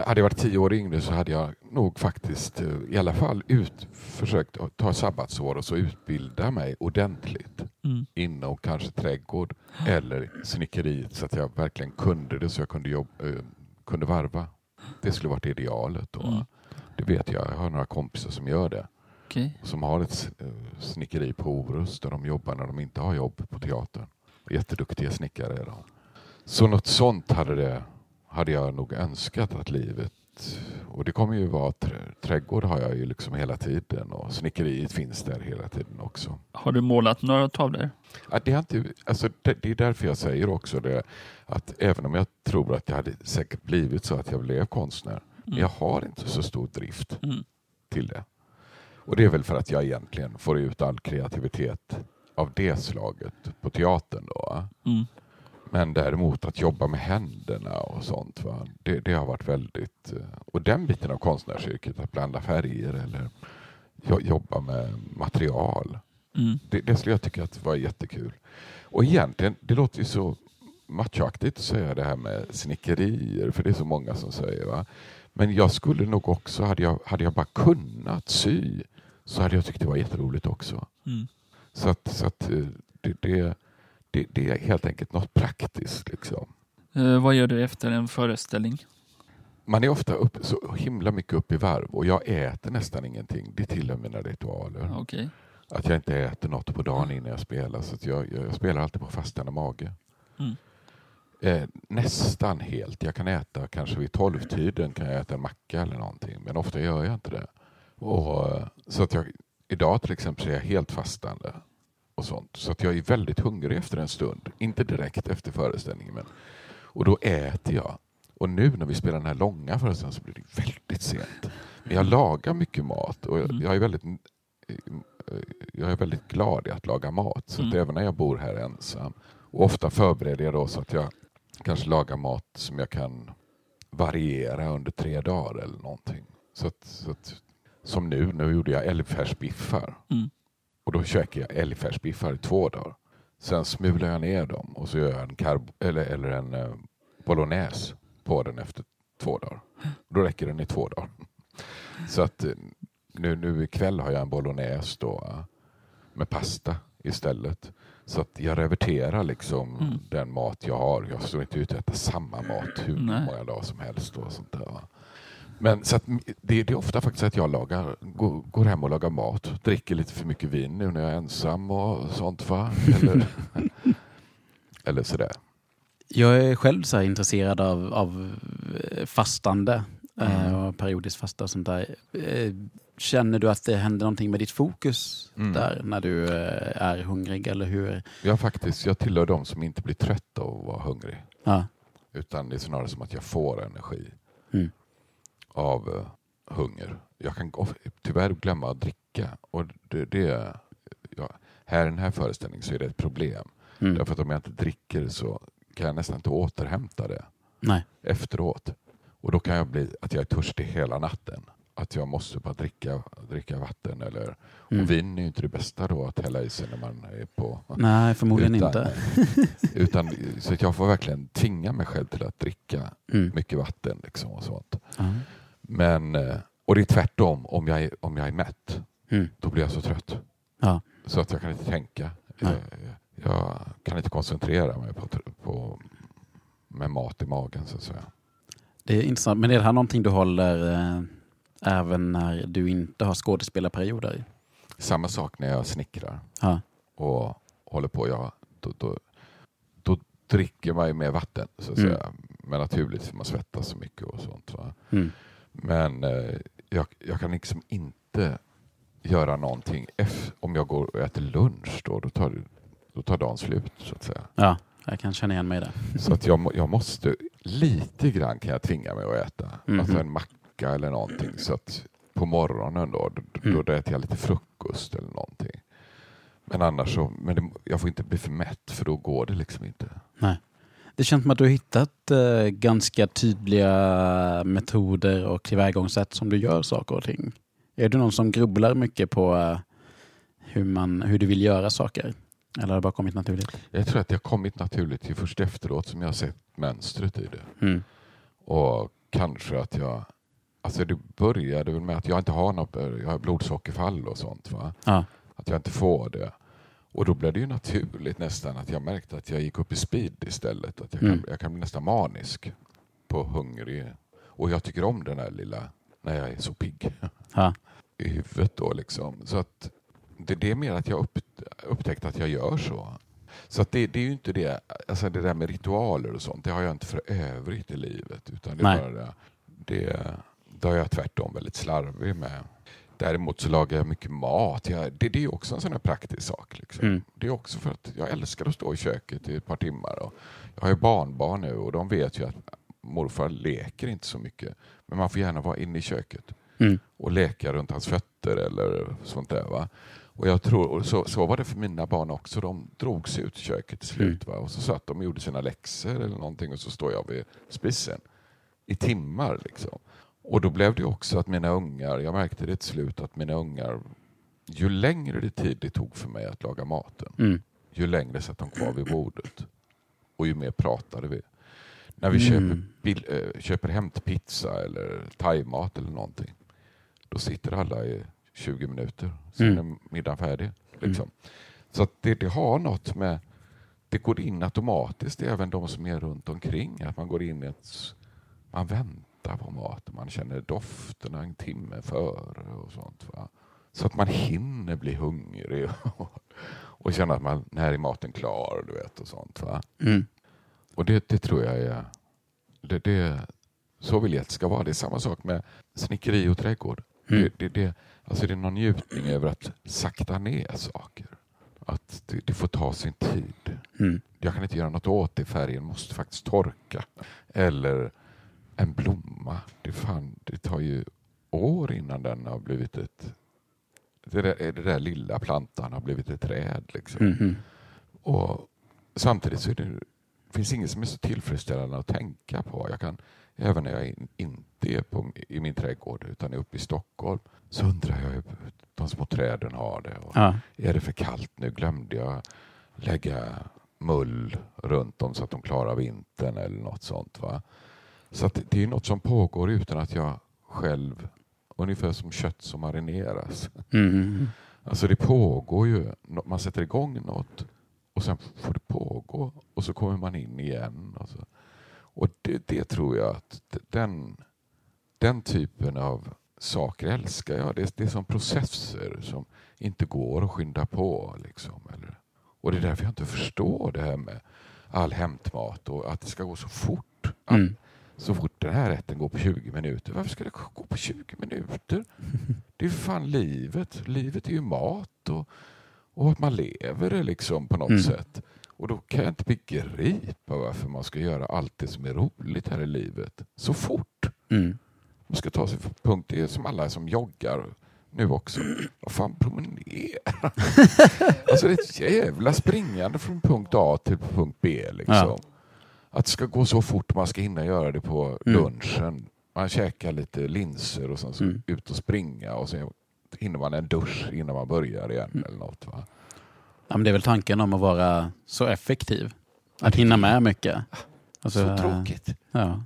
hade jag varit tio år yngre så hade jag nog faktiskt i alla fall ut, försökt ta sabbatsår och så utbilda mig ordentligt. Mm. Inom kanske trädgård eller snickeriet så att jag verkligen kunde det så jag kunde, jobba, kunde varva. Det skulle varit idealet då. Mm. Det vet jag. Jag har några kompisar som gör det. Okay. Som har ett snickeri på Orust där de jobbar när de inte har jobb på teatern. Jätteduktiga snickare är de. Så något sånt hade, det, hade jag nog önskat att livet att, och det kommer ju vara trädgård har jag ju liksom hela tiden, och snickeriet finns där hela tiden också. Har du målat några tavlor? Ja, det, är inte, alltså det, det är därför jag säger också det, att även om jag tror att jag hade säkert blivit så att jag blev konstnär, mm. men jag har inte så stor drift mm. till det. Och det är väl för att jag egentligen får ut all kreativitet av det slaget på teatern då. Mm. Men däremot att jobba med händerna och sånt, va? Det, det har varit väldigt... Och den biten av konstnärsyrket, att blanda färger eller jobba med material. Mm. Det, det skulle jag tycka att var jättekul. Och egentligen, det låter ju så matchaktigt att säga det här med snickerier, för det är så många som säger, va? Men jag skulle nog också, hade jag, hade jag bara kunnat sy, så hade jag tyckt det var jätteroligt också. Mm. Så att, så att det... det Det, det är helt enkelt något praktiskt. Liksom. Eh, vad gör du efter en föreställning? Man är ofta upp, så himla mycket upp i varv. Och jag äter nästan ingenting. Det är till och med mina ritualer. Okay. Att jag inte äter något på dagen innan jag spelar. Så att jag, jag spelar alltid på fastande mage. Mm. Eh, nästan helt. Jag kan äta kanske vid tolvtiden. Kan jag äta en macka eller någonting. Men ofta gör jag inte det. Och, så att jag, idag till exempel så är jag helt fastande. Och sånt. Så att jag är väldigt hungrig efter en stund. Inte direkt efter föreställningen. Men. Och då äter jag. Och nu när vi spelar den här långa föreställningen så blir det väldigt sent. Men jag lagar mycket mat. Och jag, jag, är, väldigt, jag är väldigt glad i att laga mat. Så att mm. även när jag bor här ensam. Och ofta förbereder jag då så att jag kanske lagar mat som jag kan variera under tre dagar eller någonting. Så att, så att, som nu. Nu gjorde jag älgfärsbiffar. Mm. Och då käkar jag älgfärsbiffar i två dagar. Sen smular jag ner dem. Och så gör jag en, karb- eller, eller en eh, bolognese på den efter två dagar. Då räcker den i två dagar. Så att nu, nu ikväll har jag en bolognese då, med pasta istället. Så att jag reverterar liksom mm. den mat jag har. Jag står inte ut och äter samma mat hur Nej. många dagar som helst. Och sånt där, va? Men så att det, det är ofta faktiskt att jag lagar, går, går hem och lagar mat. Dricker lite för mycket vin nu när jag är ensam och sånt, va? Eller, eller sådär. Jag är själv så här intresserad av, av fastande. Mm. Och periodiskt fasta och sånt där. Känner du att det händer någonting med ditt fokus mm. där när du är hungrig? Eller hur? Ja, faktiskt. Jag tillhör de som inte blir trött av att vara hungrig. Ja. Utan det är snarare som att jag får energi. Mm. av hunger. Jag kan tyvärr glömma att dricka. Och det, det ja, här i den här föreställningen så är det ett problem. Mm. Därför att om jag inte dricker så kan jag nästan inte återhämta det. Nej. Efteråt. Och då kan jag bli att jag är törstig hela natten. Att jag måste bara dricka, dricka vatten. Eller, mm. Och vin är ju inte det bästa då att hälla i sig när man är på... Nej, förmodligen utan, inte. utan, så att jag får verkligen tvinga mig själv till att dricka mm. mycket vatten liksom och sånt. Mm. Men, och det är tvärtom, om jag är, om jag är mätt, mm. då blir jag så trött. Ja. Så att jag kan inte tänka. Jag, jag kan inte koncentrera mig på, på, med mat i magen, så att säga. Det är intressant. Men är det här någonting du håller eh, även när du inte har skådespelarperioder? Samma sak när jag snickrar. Ja. Och håller på. Jag, då, då, då dricker man ju mer vatten, så att mm. säga. Men naturligtvis man svettas så mycket och sånt, va? Mm. Men eh, jag, jag kan liksom inte göra någonting. F, om jag går och äter lunch då, då tar, då tar dagen slut, så att säga. Ja, jag kan känna igen mig där. Så att jag, jag måste, lite grann kan jag tvinga mig att äta. Mm-hmm. Alltså en macka eller någonting. Så att på morgonen då, då, mm. då äter jag lite frukost eller någonting. Men annars så, men det, jag får inte bli för mätt, för då går det liksom inte. Nej. Det känns som att du har hittat eh, ganska tydliga metoder och tillvägagångssätt som du gör saker och ting. Är du någon som grubblar mycket på eh, hur, man, hur du vill göra saker? Eller har det bara kommit naturligt? Jag tror att det har kommit naturligt först efteråt som jag har sett mönstret i det. Mm. Och kanske att jag... Alltså det började väl med att jag inte har något... Jag har blodsockerfall och sånt, va? Ja. Att jag inte får det. Och då blev det ju naturligt nästan att jag märkte att jag gick upp i speed istället. Att jag, mm. kan, jag kan bli nästan manisk på hungrig. Och jag tycker om den där lilla, när jag är så pigg ha. i huvudet då liksom. Så att det, det är mer att jag upp, upptäckte att jag gör så. Så att det, det är ju inte det, alltså det där med ritualer och sånt, det har jag inte för övrigt i livet. Utan det är bara det, det Då är jag tvärtom väldigt slarvig med. Däremot så lagar jag mycket mat. Jag, det, det är ju också en sån här praktisk sak. Liksom. Mm. Det är också för att jag älskar att stå i köket i ett par timmar. Och jag har ju barnbarn nu och de vet ju att morfar leker inte så mycket. Men man får gärna vara inne i köket. Mm. Och leka runt hans fötter eller sånt där, va. Och jag tror, och så, så var det för mina barn också. De drog sig ut i köket till slut, va. Och så satt de och gjorde sina läxor eller någonting. Och så står jag vid spisen. I timmar liksom. Och då blev det också att mina ungar, jag märkte det till slut att mina ungar, ju längre det tid det tog för mig att laga maten, mm. ju längre satt de kvar vid bordet. Och ju mer pratade vi. När vi mm. köper, bil, äh, köper hämtpizza eller thaimat eller någonting, då sitter alla i tjugo minuter. Sen mm. är middagen färdig. Liksom. Mm. Så att det, det har något med, det går in automatiskt, även de som är runt omkring, att man går in i ett, man väntar på mat. Man känner dofterna en timme före och sånt, va? Så att man hinner bli hungrig och, och känna att man, när är maten klar, du vet, och sånt, va? Mm. Och det, det tror jag är det, det, så vill jag att det ska vara. Det är samma sak med snickeri och trädgård. Mm. Det, det, det, alltså det är någon njutning över att sakta ner saker. Att det, det får ta sin tid. Mm. Jag kan inte göra något åt det. Färgen måste faktiskt torka. Eller en blomma, det, fan, det tar ju år innan den har blivit ett... Det där, det där lilla plantan har blivit ett träd. Liksom. Mm-hmm. Och samtidigt så är det, finns inget som är så tillfredsställande att tänka på. Jag kan, även när jag in, inte är på, i min trädgård utan är uppe i Stockholm, så undrar jag hur de små träden har det. Och ah. Är det för kallt nu? Glömde jag lägga mull runt dem så att de klarar vintern eller något sånt, va? Så att det är något som pågår utan att jag själv, ungefär som kött som marineras. Mm. Alltså det pågår ju, man sätter igång något och sen får det pågå och så kommer man in igen. Och, så. och det, det tror jag att den, den typen av saker älskar jag. Det, det är som processer som inte går att skynda på. Liksom, eller. Och det är därför jag inte förstår det här med all hämtmat och att det ska gå så fort. Att, mm. Så fort den här rätten går på tjugo minuter. Varför ska det gå på tjugo minuter? Det är fan livet. Livet är ju mat. Och, och att man lever det liksom på något mm. sätt. Och då kan jag inte begripa varför man ska göra allt det som är roligt här i livet så fort. Mm. Man ska ta sig för punkt. Det är som alla som joggar nu också. Vad fan, promenera. Alltså det är ett jävla springande från punkt A till punkt B liksom. Ja. Att det ska gå så fort, man ska hinna göra det på mm. lunchen. Man käkar lite linser och sen så mm. ut och springa. Och sen hinner man en dusch innan man börjar igen mm. eller något, va? Ja, men det är väl tanken om att vara så effektiv. Att hinna med mycket. Alltså, så tråkigt. Ja.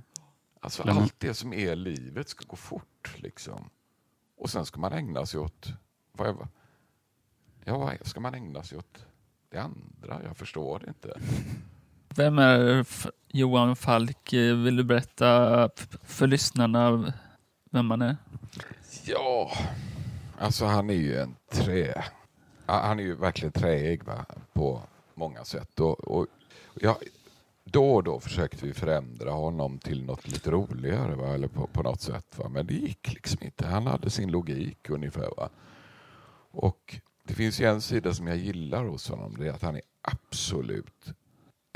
Alltså allt det som är livet ska gå fort liksom. Och sen ska man ägna sig åt... Vad jag, ja, vad ska man ägna sig åt det andra? Jag förstår det inte. Vem är Johan Falk? Vill du berätta för lyssnarna vem han är? Ja, alltså han är ju en trä. Han är ju verkligen träig, va? På många sätt. Och, och, ja, då och då försökte vi förändra honom till något lite roligare, va? Eller på, på något sätt. Va? Men det gick liksom inte. Han hade sin logik ungefär. Va? Och det finns ju en sida som jag gillar hos honom. Det är att han är absolut...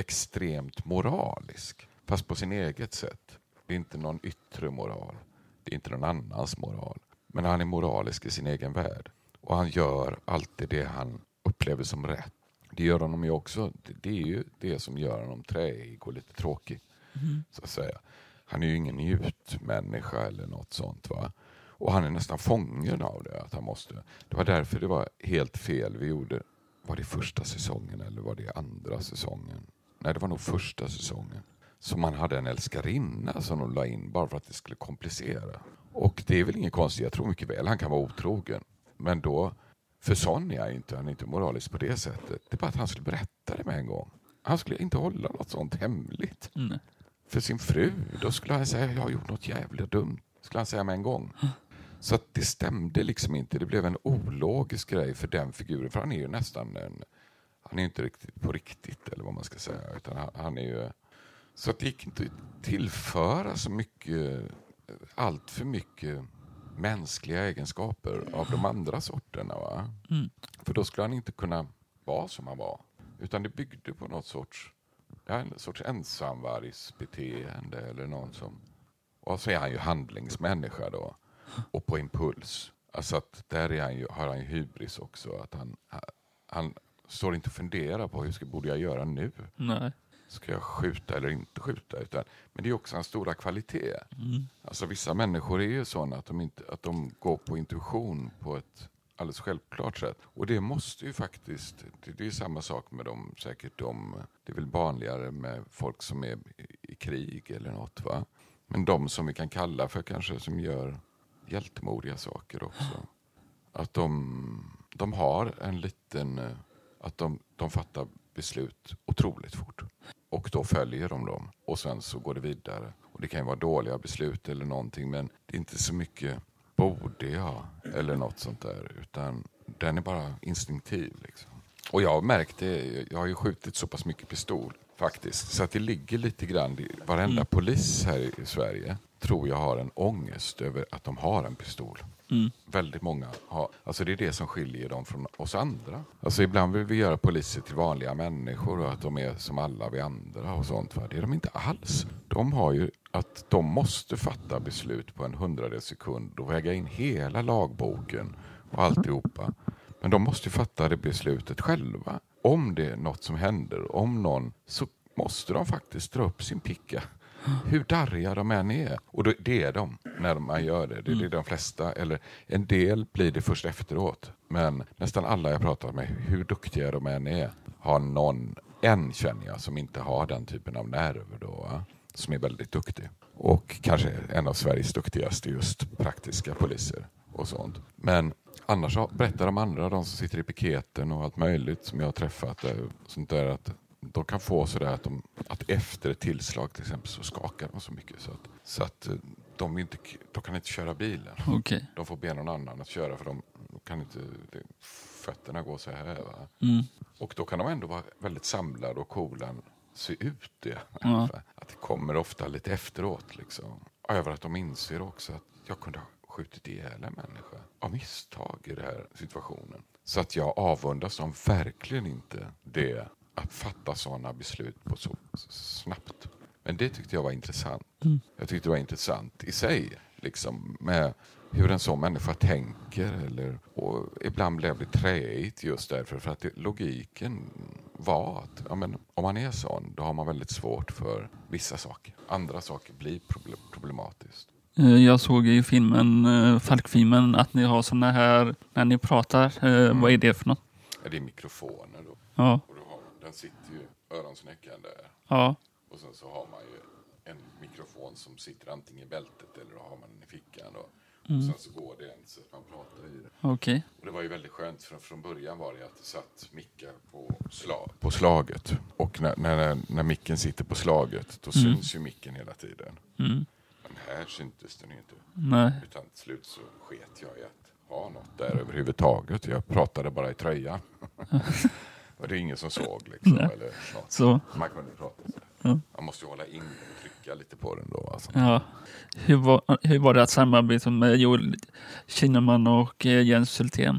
extremt moralisk, fast på sin eget sätt. Det är inte någon yttre moral, det är inte någon annans moral, men han är moralisk i sin egen värld och han gör alltid det han upplever som rätt. Det gör honom ju också, det är ju det som gör honom träig och lite tråkig mm. så att säga. Han är ju ingen njutmänniska eller något sånt, va? Och han är nästan fången av det, att han måste. Det var därför det var helt fel vi gjorde. Var det första säsongen eller var det andra säsongen? Nej, det var nog första säsongen. Så man hade en älskarinna som de la in bara för att det skulle komplicera. Och det är väl ingen konstigt. Jag tror mycket väl han kan vara otrogen. Men då försvann jag inte. Han är inte moralisk på det sättet. Det är bara att han skulle berätta det med en gång. Han skulle inte hålla något sånt hemligt. Mm. För sin fru. Då skulle han säga, jag har gjort något jävla dumt. Skulle han säga med en gång. Så att det stämde liksom inte. Det blev en ologisk grej för den figuren. För han är ju nästan en... Han är inte riktigt på riktigt eller vad man ska säga. Utan han, han är ju, så att det gick inte att tillföra så mycket allt för mycket mänskliga egenskaper av de andra sorterna. Va? Mm. För då skulle han inte kunna vara som han var. Utan det byggde på något sorts, en sorts ensamvargsbeteende eller någon som... Och så är han ju handlingsmänniska då. Och på impuls. Alltså att där är han ju, har han ju hybris också. Att han, han står inte och funderar på hur ska, borde jag göra nu? Nej. Ska jag skjuta eller inte skjuta? Utan, men det är också en stora kvalitet. Mm. Alltså vissa människor är ju sådana att de, inte, att de går på intuition på ett alldeles självklart sätt. Och det måste ju faktiskt, det, det är ju samma sak med dem säkert. De, det är väl vanligare med folk som är i krig eller något, va? Men de som vi kan kalla för kanske som gör hjältemodiga saker också. Att de, de har en liten... Att de, de fattar beslut otroligt fort. Och då följer de dem. Och sen så går det vidare. Och det kan ju vara dåliga beslut eller någonting. Men det är inte så mycket borde jag eller något sånt där. Utan den är bara instinktiv liksom. Och jag har märkt det. Jag har ju skjutit så pass mycket pistol. Faktiskt. Så att det ligger lite grann i varenda polis här i Sverige, tror jag har en ångest över att de har en pistol. Mm. Väldigt många har. Alltså det är det som skiljer dem från oss andra. Alltså ibland vill vi göra poliser till vanliga människor och att de är som alla vi andra och sånt. Det är de inte alls. De har ju att de måste fatta beslut på en hundradels sekund och väga in hela lagboken och alltihopa. Men de måste fatta det beslutet själva. Om det är något som händer, om någon, så måste de faktiskt dra upp sin picka. Hur darriga de än är. Och då, det är de när man gör det. Det är mm. de flesta. Eller en del blir det först efteråt. Men nästan alla jag pratar med, hur duktiga de än är, har någon, en känner jag, som inte har den typen av nerver då. Som är väldigt duktig. Och kanske en av Sveriges duktigaste just praktiska poliser och sånt. Men... Annars berättar de andra, de som sitter i piketen och allt möjligt som jag har träffat, sånt där, att de kan få sådär att, de, att efter ett tillslag till exempel så skakar de så mycket så att, så att de, inte, de kan inte köra bilen. Okay. De får be någon annan att köra för de kan inte, fötterna går så här. Va? Mm. Och då kan de ändå vara väldigt samlade och coola, se ut det. Ja. Att det kommer ofta lite efteråt liksom. Över att de inser också att jag kunde skjutit ihjäl en människa av misstag i den här situationen. Så att jag avundas dem verkligen inte det att fatta sådana beslut på så snabbt. Men det tyckte jag var intressant. Mm. Jag tyckte det var intressant i sig. Liksom med hur en sån människa tänker. Eller, och ibland blev det träigt just därför. För att det, logiken var att ja, men, om man är sån då har man väldigt svårt för vissa saker. Andra saker blir problem, problematiskt. Jag såg ju filmen, Falkfilmen, att ni har såna här, när ni pratar, mm. vad är det för något? Ja, det är mikrofoner då. Ja. Och då har, den sitter ju öronsnäckan där. Ja. Och sen så har man ju en mikrofon som sitter antingen i bältet eller då har man den i fickan då. Mm. Och sen så går det en så att man pratar i det. Okej. Okay. Och det var ju väldigt skönt för från början var det att det satt mickar på, slag, på slaget. Och när, när, när micken sitter på slaget då mm. syns ju micken hela tiden. Mm. Här syntes den inte. Nej. Utan till slut så sket jag i att ha något där överhuvudtaget. Jag pratade bara i tröja. Och det är ingen som såg liksom. Eller så. Man kunde prata så. Ja. Man måste ju hålla in och trycka lite på den då. Alltså. Ja. Hur, var, hur var det att samarbeta med Joel Kinnaman och Jens Hultén?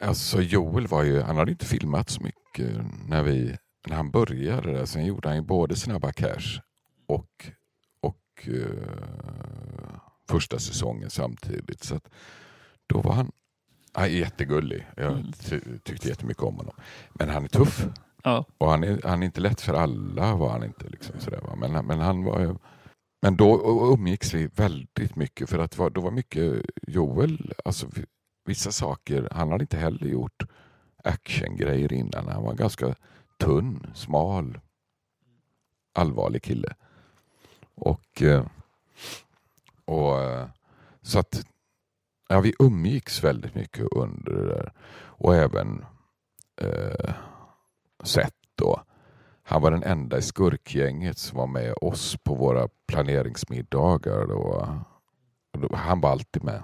Alltså Joel var ju, han hade inte filmat så mycket när, vi, när han började där. Sen gjorde han ju både Snabba Cash och första säsongen samtidigt så att då var han ah, jättegullig, jag ty- tyckte jättemycket om honom, men han är tuff ja. Och han är, han är inte lätt för alla var han inte liksom sådär va? Men, men han var men då umgicks vi väldigt mycket för att då var mycket Joel, alltså vissa saker, han hade inte heller gjort actiongrejer innan, han var ganska tunn, smal, allvarlig kille. Och, och så att ja, vi umgicks väldigt mycket under det där. Och även eh, Seth då. Han var den enda i skurkgänget som var med oss på våra planeringsmiddagar då. Han var alltid med.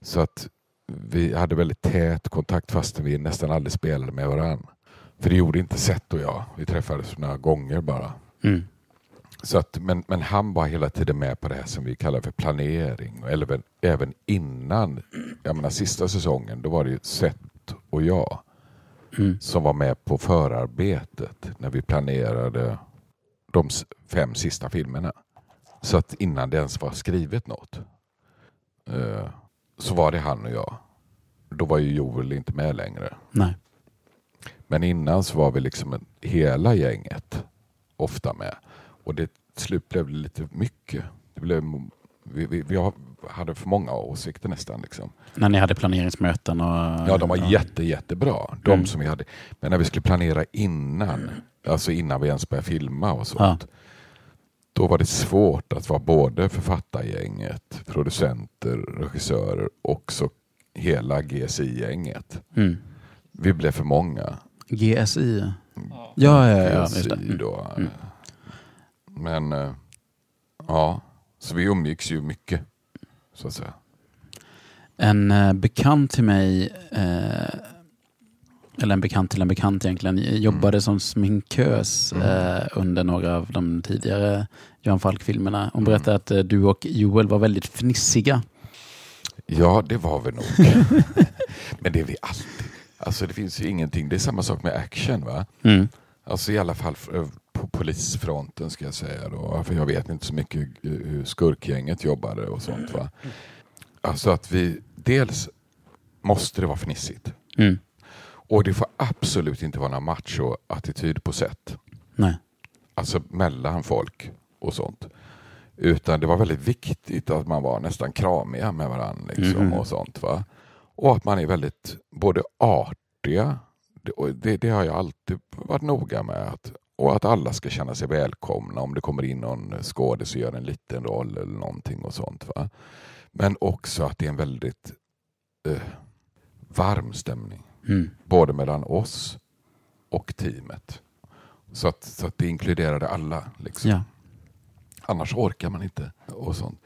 Så att vi hade väldigt tät kontakt fastän vi nästan aldrig spelade med varandra. För det gjorde inte Seth och jag. Vi träffades några gånger bara. Mm. Så att, men, men han var hela tiden med på det här som vi kallar för planering. Eller även, även innan, jag menar sista säsongen, då var det ju Seth och jag mm. som var med på förarbetet när vi planerade de fem sista filmerna. Så att innan det ens var skrivet något eh, så var det han och jag. Då var ju Joel inte med längre. Nej. Men innan så var vi liksom en, hela gänget ofta med. Och det slut blev lite mycket. Det blev, vi, vi, vi hade för många åsikter nästan. Liksom. När ni hade planeringsmöten? Och, ja, de var och... jätte, jättebra. De mm. som vi hade. Men när vi skulle planera innan, alltså innan vi ens började filma och sånt. Ja. Då var det svårt att vara både författargänget, producenter, regissörer och så hela G S I-gänget. Mm. Vi blev för många. G S I? Ja, ja, ja. G S I ja, ja. Då. Mm. Mm. Men ja, så vi umgicks ju mycket, så att säga. En eh, bekant till mig, eh, eller en bekant till en bekant egentligen, jobbade mm. som sminkös eh, under några av de tidigare Johan Falk-filmerna. Hon berättade mm. att eh, du och Joel var väldigt fnissiga. Ja, det var vi nog. Men det är vi alltid. Alltså det finns ju ingenting, det är samma sak med action va? Mm. Alltså i alla fall... För, på polisfronten ska jag säga då, för jag vet inte så mycket hur skurkgänget jobbade och sånt va. Alltså att vi dels måste det vara fnissigt. Mm. Och det får absolut inte vara någon macho-attityd på sätt. Nej. Alltså mellan folk och sånt. Utan det var väldigt viktigt att man var nästan kramiga med varandra liksom mm. och sånt va. Och att man är väldigt både artiga, det, det, det har jag alltid varit noga med att och att alla ska känna sig välkomna om det kommer in någon skådis och gör en liten roll eller någonting och sånt va. Men också att det är en väldigt eh, varm stämning. Mm. Både mellan oss och teamet. Så att, så att det inkluderade alla liksom. Ja. Annars orkar man inte och sånt.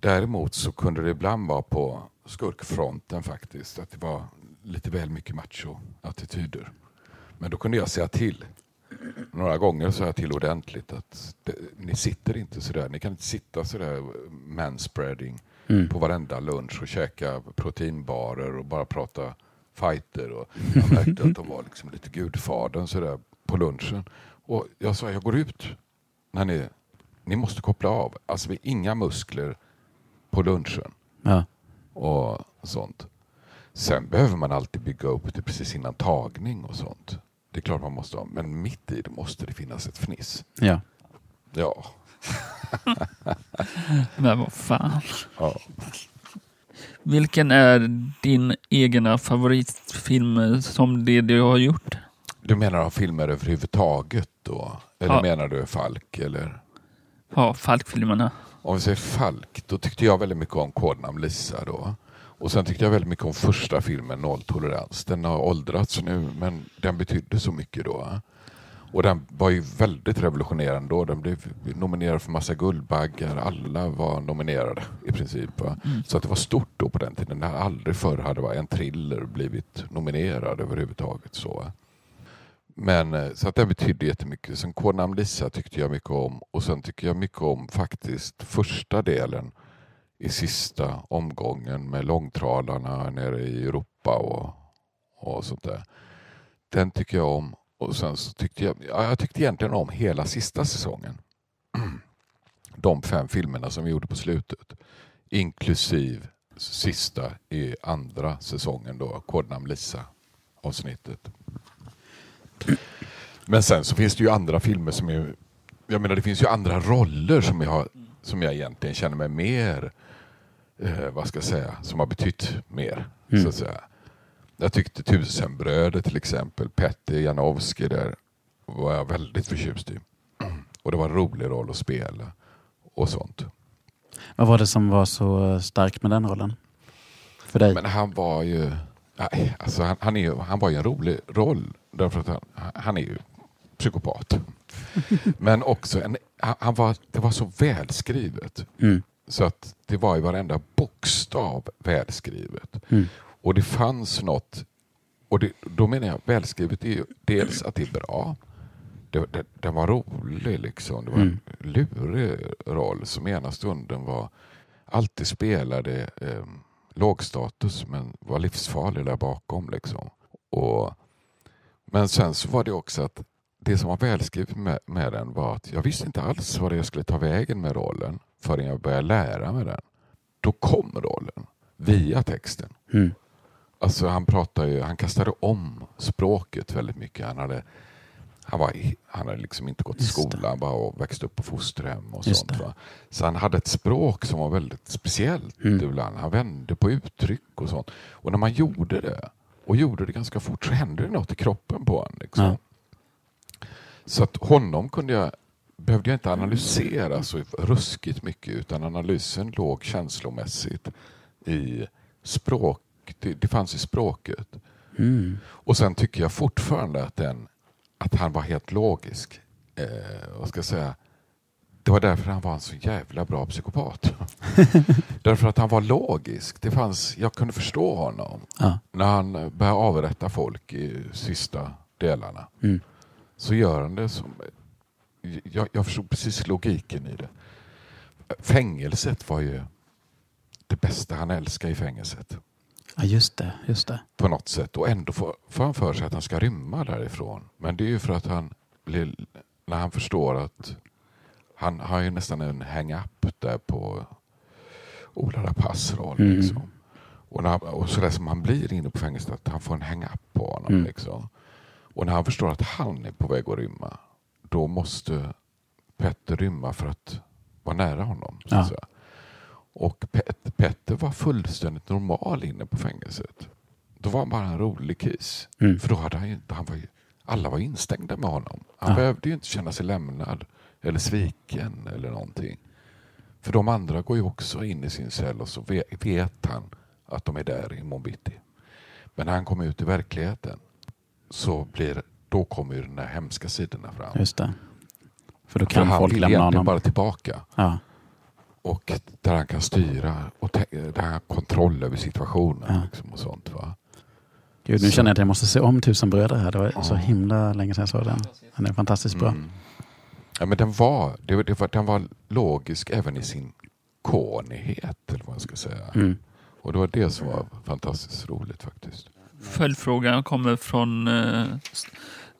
Däremot så kunde det ibland vara på skurkfronten faktiskt. Att det var lite väl mycket macho-attityder. Men då kunde jag säga till. Några gånger så här till ordentligt att det, ni sitter inte så där, ni kan inte sitta så där manspreading mm. på varenda lunch och käka proteinbarer och bara prata fighter och jag märkte att de var liksom lite gudfadern så där på lunchen och jag sa jag går ut när ni ni måste koppla av, alltså vi har inga muskler på lunchen ja. Och sånt. Sen behöver man alltid bygga upp det precis innan tagning och sånt. Det är klart man måste ha, men mitt i det måste det finnas ett fniss. Ja. Ja. Men vad fan. Ja. Vilken är din egna favoritfilm som det du har gjort? Du menar av filmer överhuvudtaget då? Eller ja. Menar du Falk? Eller? Ja, Falk-filmerna. Om vi säger Falk, då tyckte jag väldigt mycket om Kodnamn Lisa då. Och sen tyckte jag väldigt mycket om första filmen Noll Tolerans. Den har åldrats nu, men den betydde så mycket då. Och den var ju väldigt revolutionerande då. Den blev nominerad för massa guldbaggar. Alla var nominerade i princip. Mm. Så att det var stort då på den tiden. Den aldrig förr hade en thriller blivit nominerad överhuvudtaget. Så, men, så att den betydde jättemycket. Sen Kodnamn Lisa tyckte jag mycket om. Och sen tycker jag mycket om faktiskt första delen. I sista omgången med långtralarna nere i Europa och, och sånt där. Den tycker jag om. Och sen så tyckte jag, jag tyckte egentligen om hela sista säsongen. De fem filmerna som vi gjorde på slutet. Inklusive sista i andra säsongen då. Kodnamn Lisa avsnittet. Men sen så finns det ju andra filmer som är... Jag menar det finns ju andra roller som jag har... Som jag egentligen känner mig mer... Eh, vad ska jag säga? Som har betytt mer. Mm. Så att säga. Jag tyckte Tusenbröder till exempel. Petter Janowski där var jag väldigt förtjust i. Och det var en rolig roll att spela. Och sånt. Vad var det som var så starkt med den rollen? För dig? Men han var ju... Nej, alltså han, han, är, han var ju en rolig roll. Därför att han, han är ju psykopat. Men också... En, han var, det var så välskrivet. Mm. Så att det var i varenda bokstav välskrivet. Mm. Och det fanns något. Och det, då menar jag välskrivet är ju dels att det är bra. det, det, den var rolig liksom. Det var mm. en lurig roll som ena stunden var alltid spelade eh, låg status men var livsfarlig där bakom liksom. Och, men sen så var det också att det som var välskrivet med, med den var att jag visste inte alls vad det jag skulle ta vägen med rollen förrän jag började lära mig den. Då kom rollen via texten. Mm. Alltså han pratade ju, han kastade om språket väldigt mycket. Han hade, han var, han hade liksom inte gått i skolan, bara växt upp på fosterhem och sånt. Va? Så han hade ett språk som var väldigt speciellt mm. ibland. Han vände på uttryck och sånt. Och när man gjorde det, och gjorde det ganska fort, så hände det något i kroppen på honom. Liksom. Ja. Så att honom kunde jag, behövde jag inte analysera så ruskigt mycket, utan analysen låg känslomässigt i språk. Det, det fanns i språket. Mm. Och sen tycker jag fortfarande att, den, att han var helt logisk. Eh, vad ska jag säga? Det var därför han var en så jävla bra psykopat. Därför att han var logisk. Det fanns, jag kunde förstå honom ah. när han började avrätta folk i sista delarna. Mm. Så gör han det som... Jag, jag förstod precis logiken i det. Fängelset var ju det bästa han älskade i fängelset. Ja, just det, just det. På något sätt. Och ändå får han för sig att han ska rymma därifrån. Men det är ju för att han blir, när han förstår att han har ju nästan en hang-up där på Ola Rapaces roll. Mm. Liksom. Och, när, och så där som han blir inne på fängelset, att han får en hang-up på honom. Mm. Liksom. Och när han förstår att han är på väg att rymma, då måste Petter rymma för att vara nära honom. Så att ja. säga. Och Pet- Petter var fullständigt normal inne på fängelset. Då var han bara en rolig kis. Mm. För då hade han ju inte... Han var ju, alla var instängda med honom. Han ja. behövde ju inte känna sig lämnad. Eller sviken eller någonting. För de andra går ju också in i sin cell. Och så vet, vet han att de är där i Monbitti. Men när han kommer ut i verkligheten, så blir... Då kommer ju de här hemska sidorna fram. Just det. För då kan för folk lämna honom. Han vill bara tillbaka. Ja. Och där han kan styra och te- där han har kontroll över situationen ja. liksom och sånt, va. Gud, nu så. känner jag att jag måste se om Tusenbröder här. Det var ja. så himla länge sedan jag såg den. Den är fantastiskt bra. Mm. Ja, men den var, det, det var, den var logisk även i sin kornighet, eller vad man ska säga. Mm. Och det var det som var fantastiskt roligt faktiskt. Följdfrågan kommer från eh,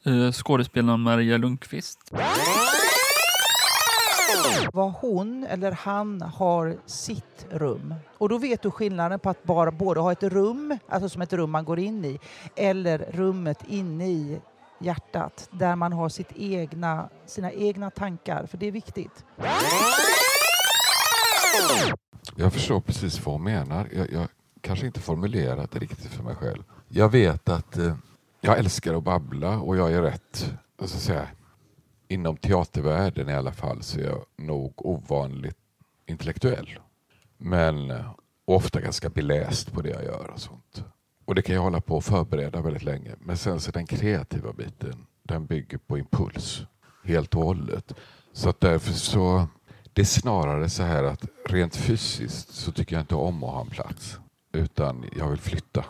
eh, skådespelaren Maria Lundqvist. Vad hon eller han har sitt rum. Och då vet du skillnaden på att bara både ha ett rum, alltså som ett rum man går in i, eller rummet inne i hjärtat där man har sitt egna, sina egna tankar, för det är viktigt. Jag förstår precis vad hon menar. Jag, jag kanske inte formulerat det riktigt för mig själv. Jag vet att eh, jag älskar att babbla och jag är rätt, så att säga, inom teatervärlden i alla fall, så är jag nog ovanligt intellektuell. Men ofta ganska beläst på det jag gör och sånt. Och det kan jag hålla på och förbereda väldigt länge. Men sen så den kreativa biten, den bygger på impuls helt och hållet. Så att därför så, det är snarare så här att rent fysiskt så tycker jag inte om att ha en plats. Utan jag vill flytta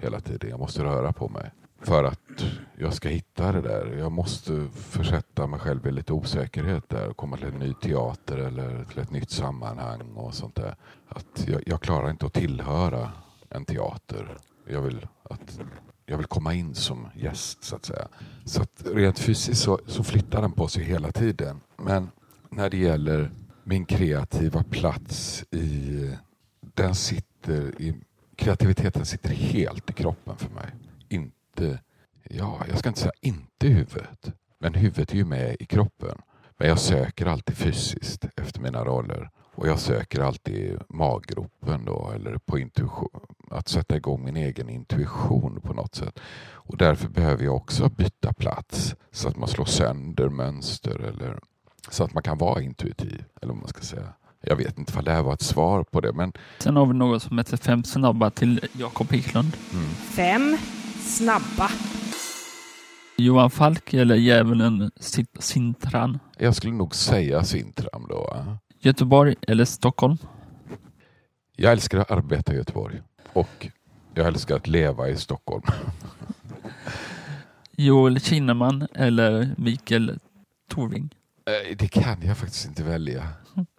hela tiden. Jag måste röra på mig. För att jag ska hitta det där. Jag måste försätta mig själv i lite osäkerhet där. Och komma till en ny teater eller till ett nytt sammanhang och sånt där. Att jag, jag klarar inte att tillhöra en teater. Jag vill, att, jag vill komma in som gäst, så att säga. Så att rent fysiskt så, så flyttar den på sig hela tiden. Men när det gäller min kreativa plats i... Den sitter i... Kreativiteten sitter helt i kroppen för mig. Inte... Ja, jag ska inte säga inte huvudet. Men huvudet är ju med i kroppen. Men jag söker alltid fysiskt efter mina roller. Och jag söker alltid maggropen då. Eller på intuition. Att sätta igång min egen intuition på något sätt. Och därför behöver jag också byta plats. Så att man slår sönder mönster. Eller så att man kan vara intuitiv. Eller vad man ska säga. Jag vet inte vad det här var ett svar på det. Men... Sen har vi något som heter fem snabba till Jakob Eklund. Mm. Fem snabba. Johan Falk eller djävulen Sintram? Jag skulle nog säga Sintram då. Göteborg eller Stockholm? Jag älskar att arbeta i Göteborg. Och jag älskar att leva i Stockholm. Joel Kinnaman eller Mikael Torving? Det kan jag faktiskt inte välja.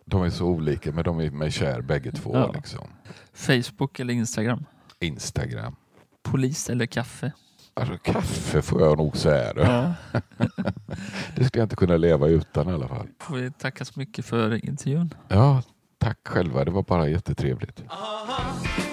De är så olika, men de är mig kär bägge två. Ja. Liksom. Facebook eller Instagram? Instagram. Polis eller kaffe? Alltså kaffe får jag nog säga. Ja. Det skulle jag inte kunna leva utan i alla fall. Får vi tacka så mycket för intervjun. Ja, tack själva. Det var bara jättetrevligt. Aha.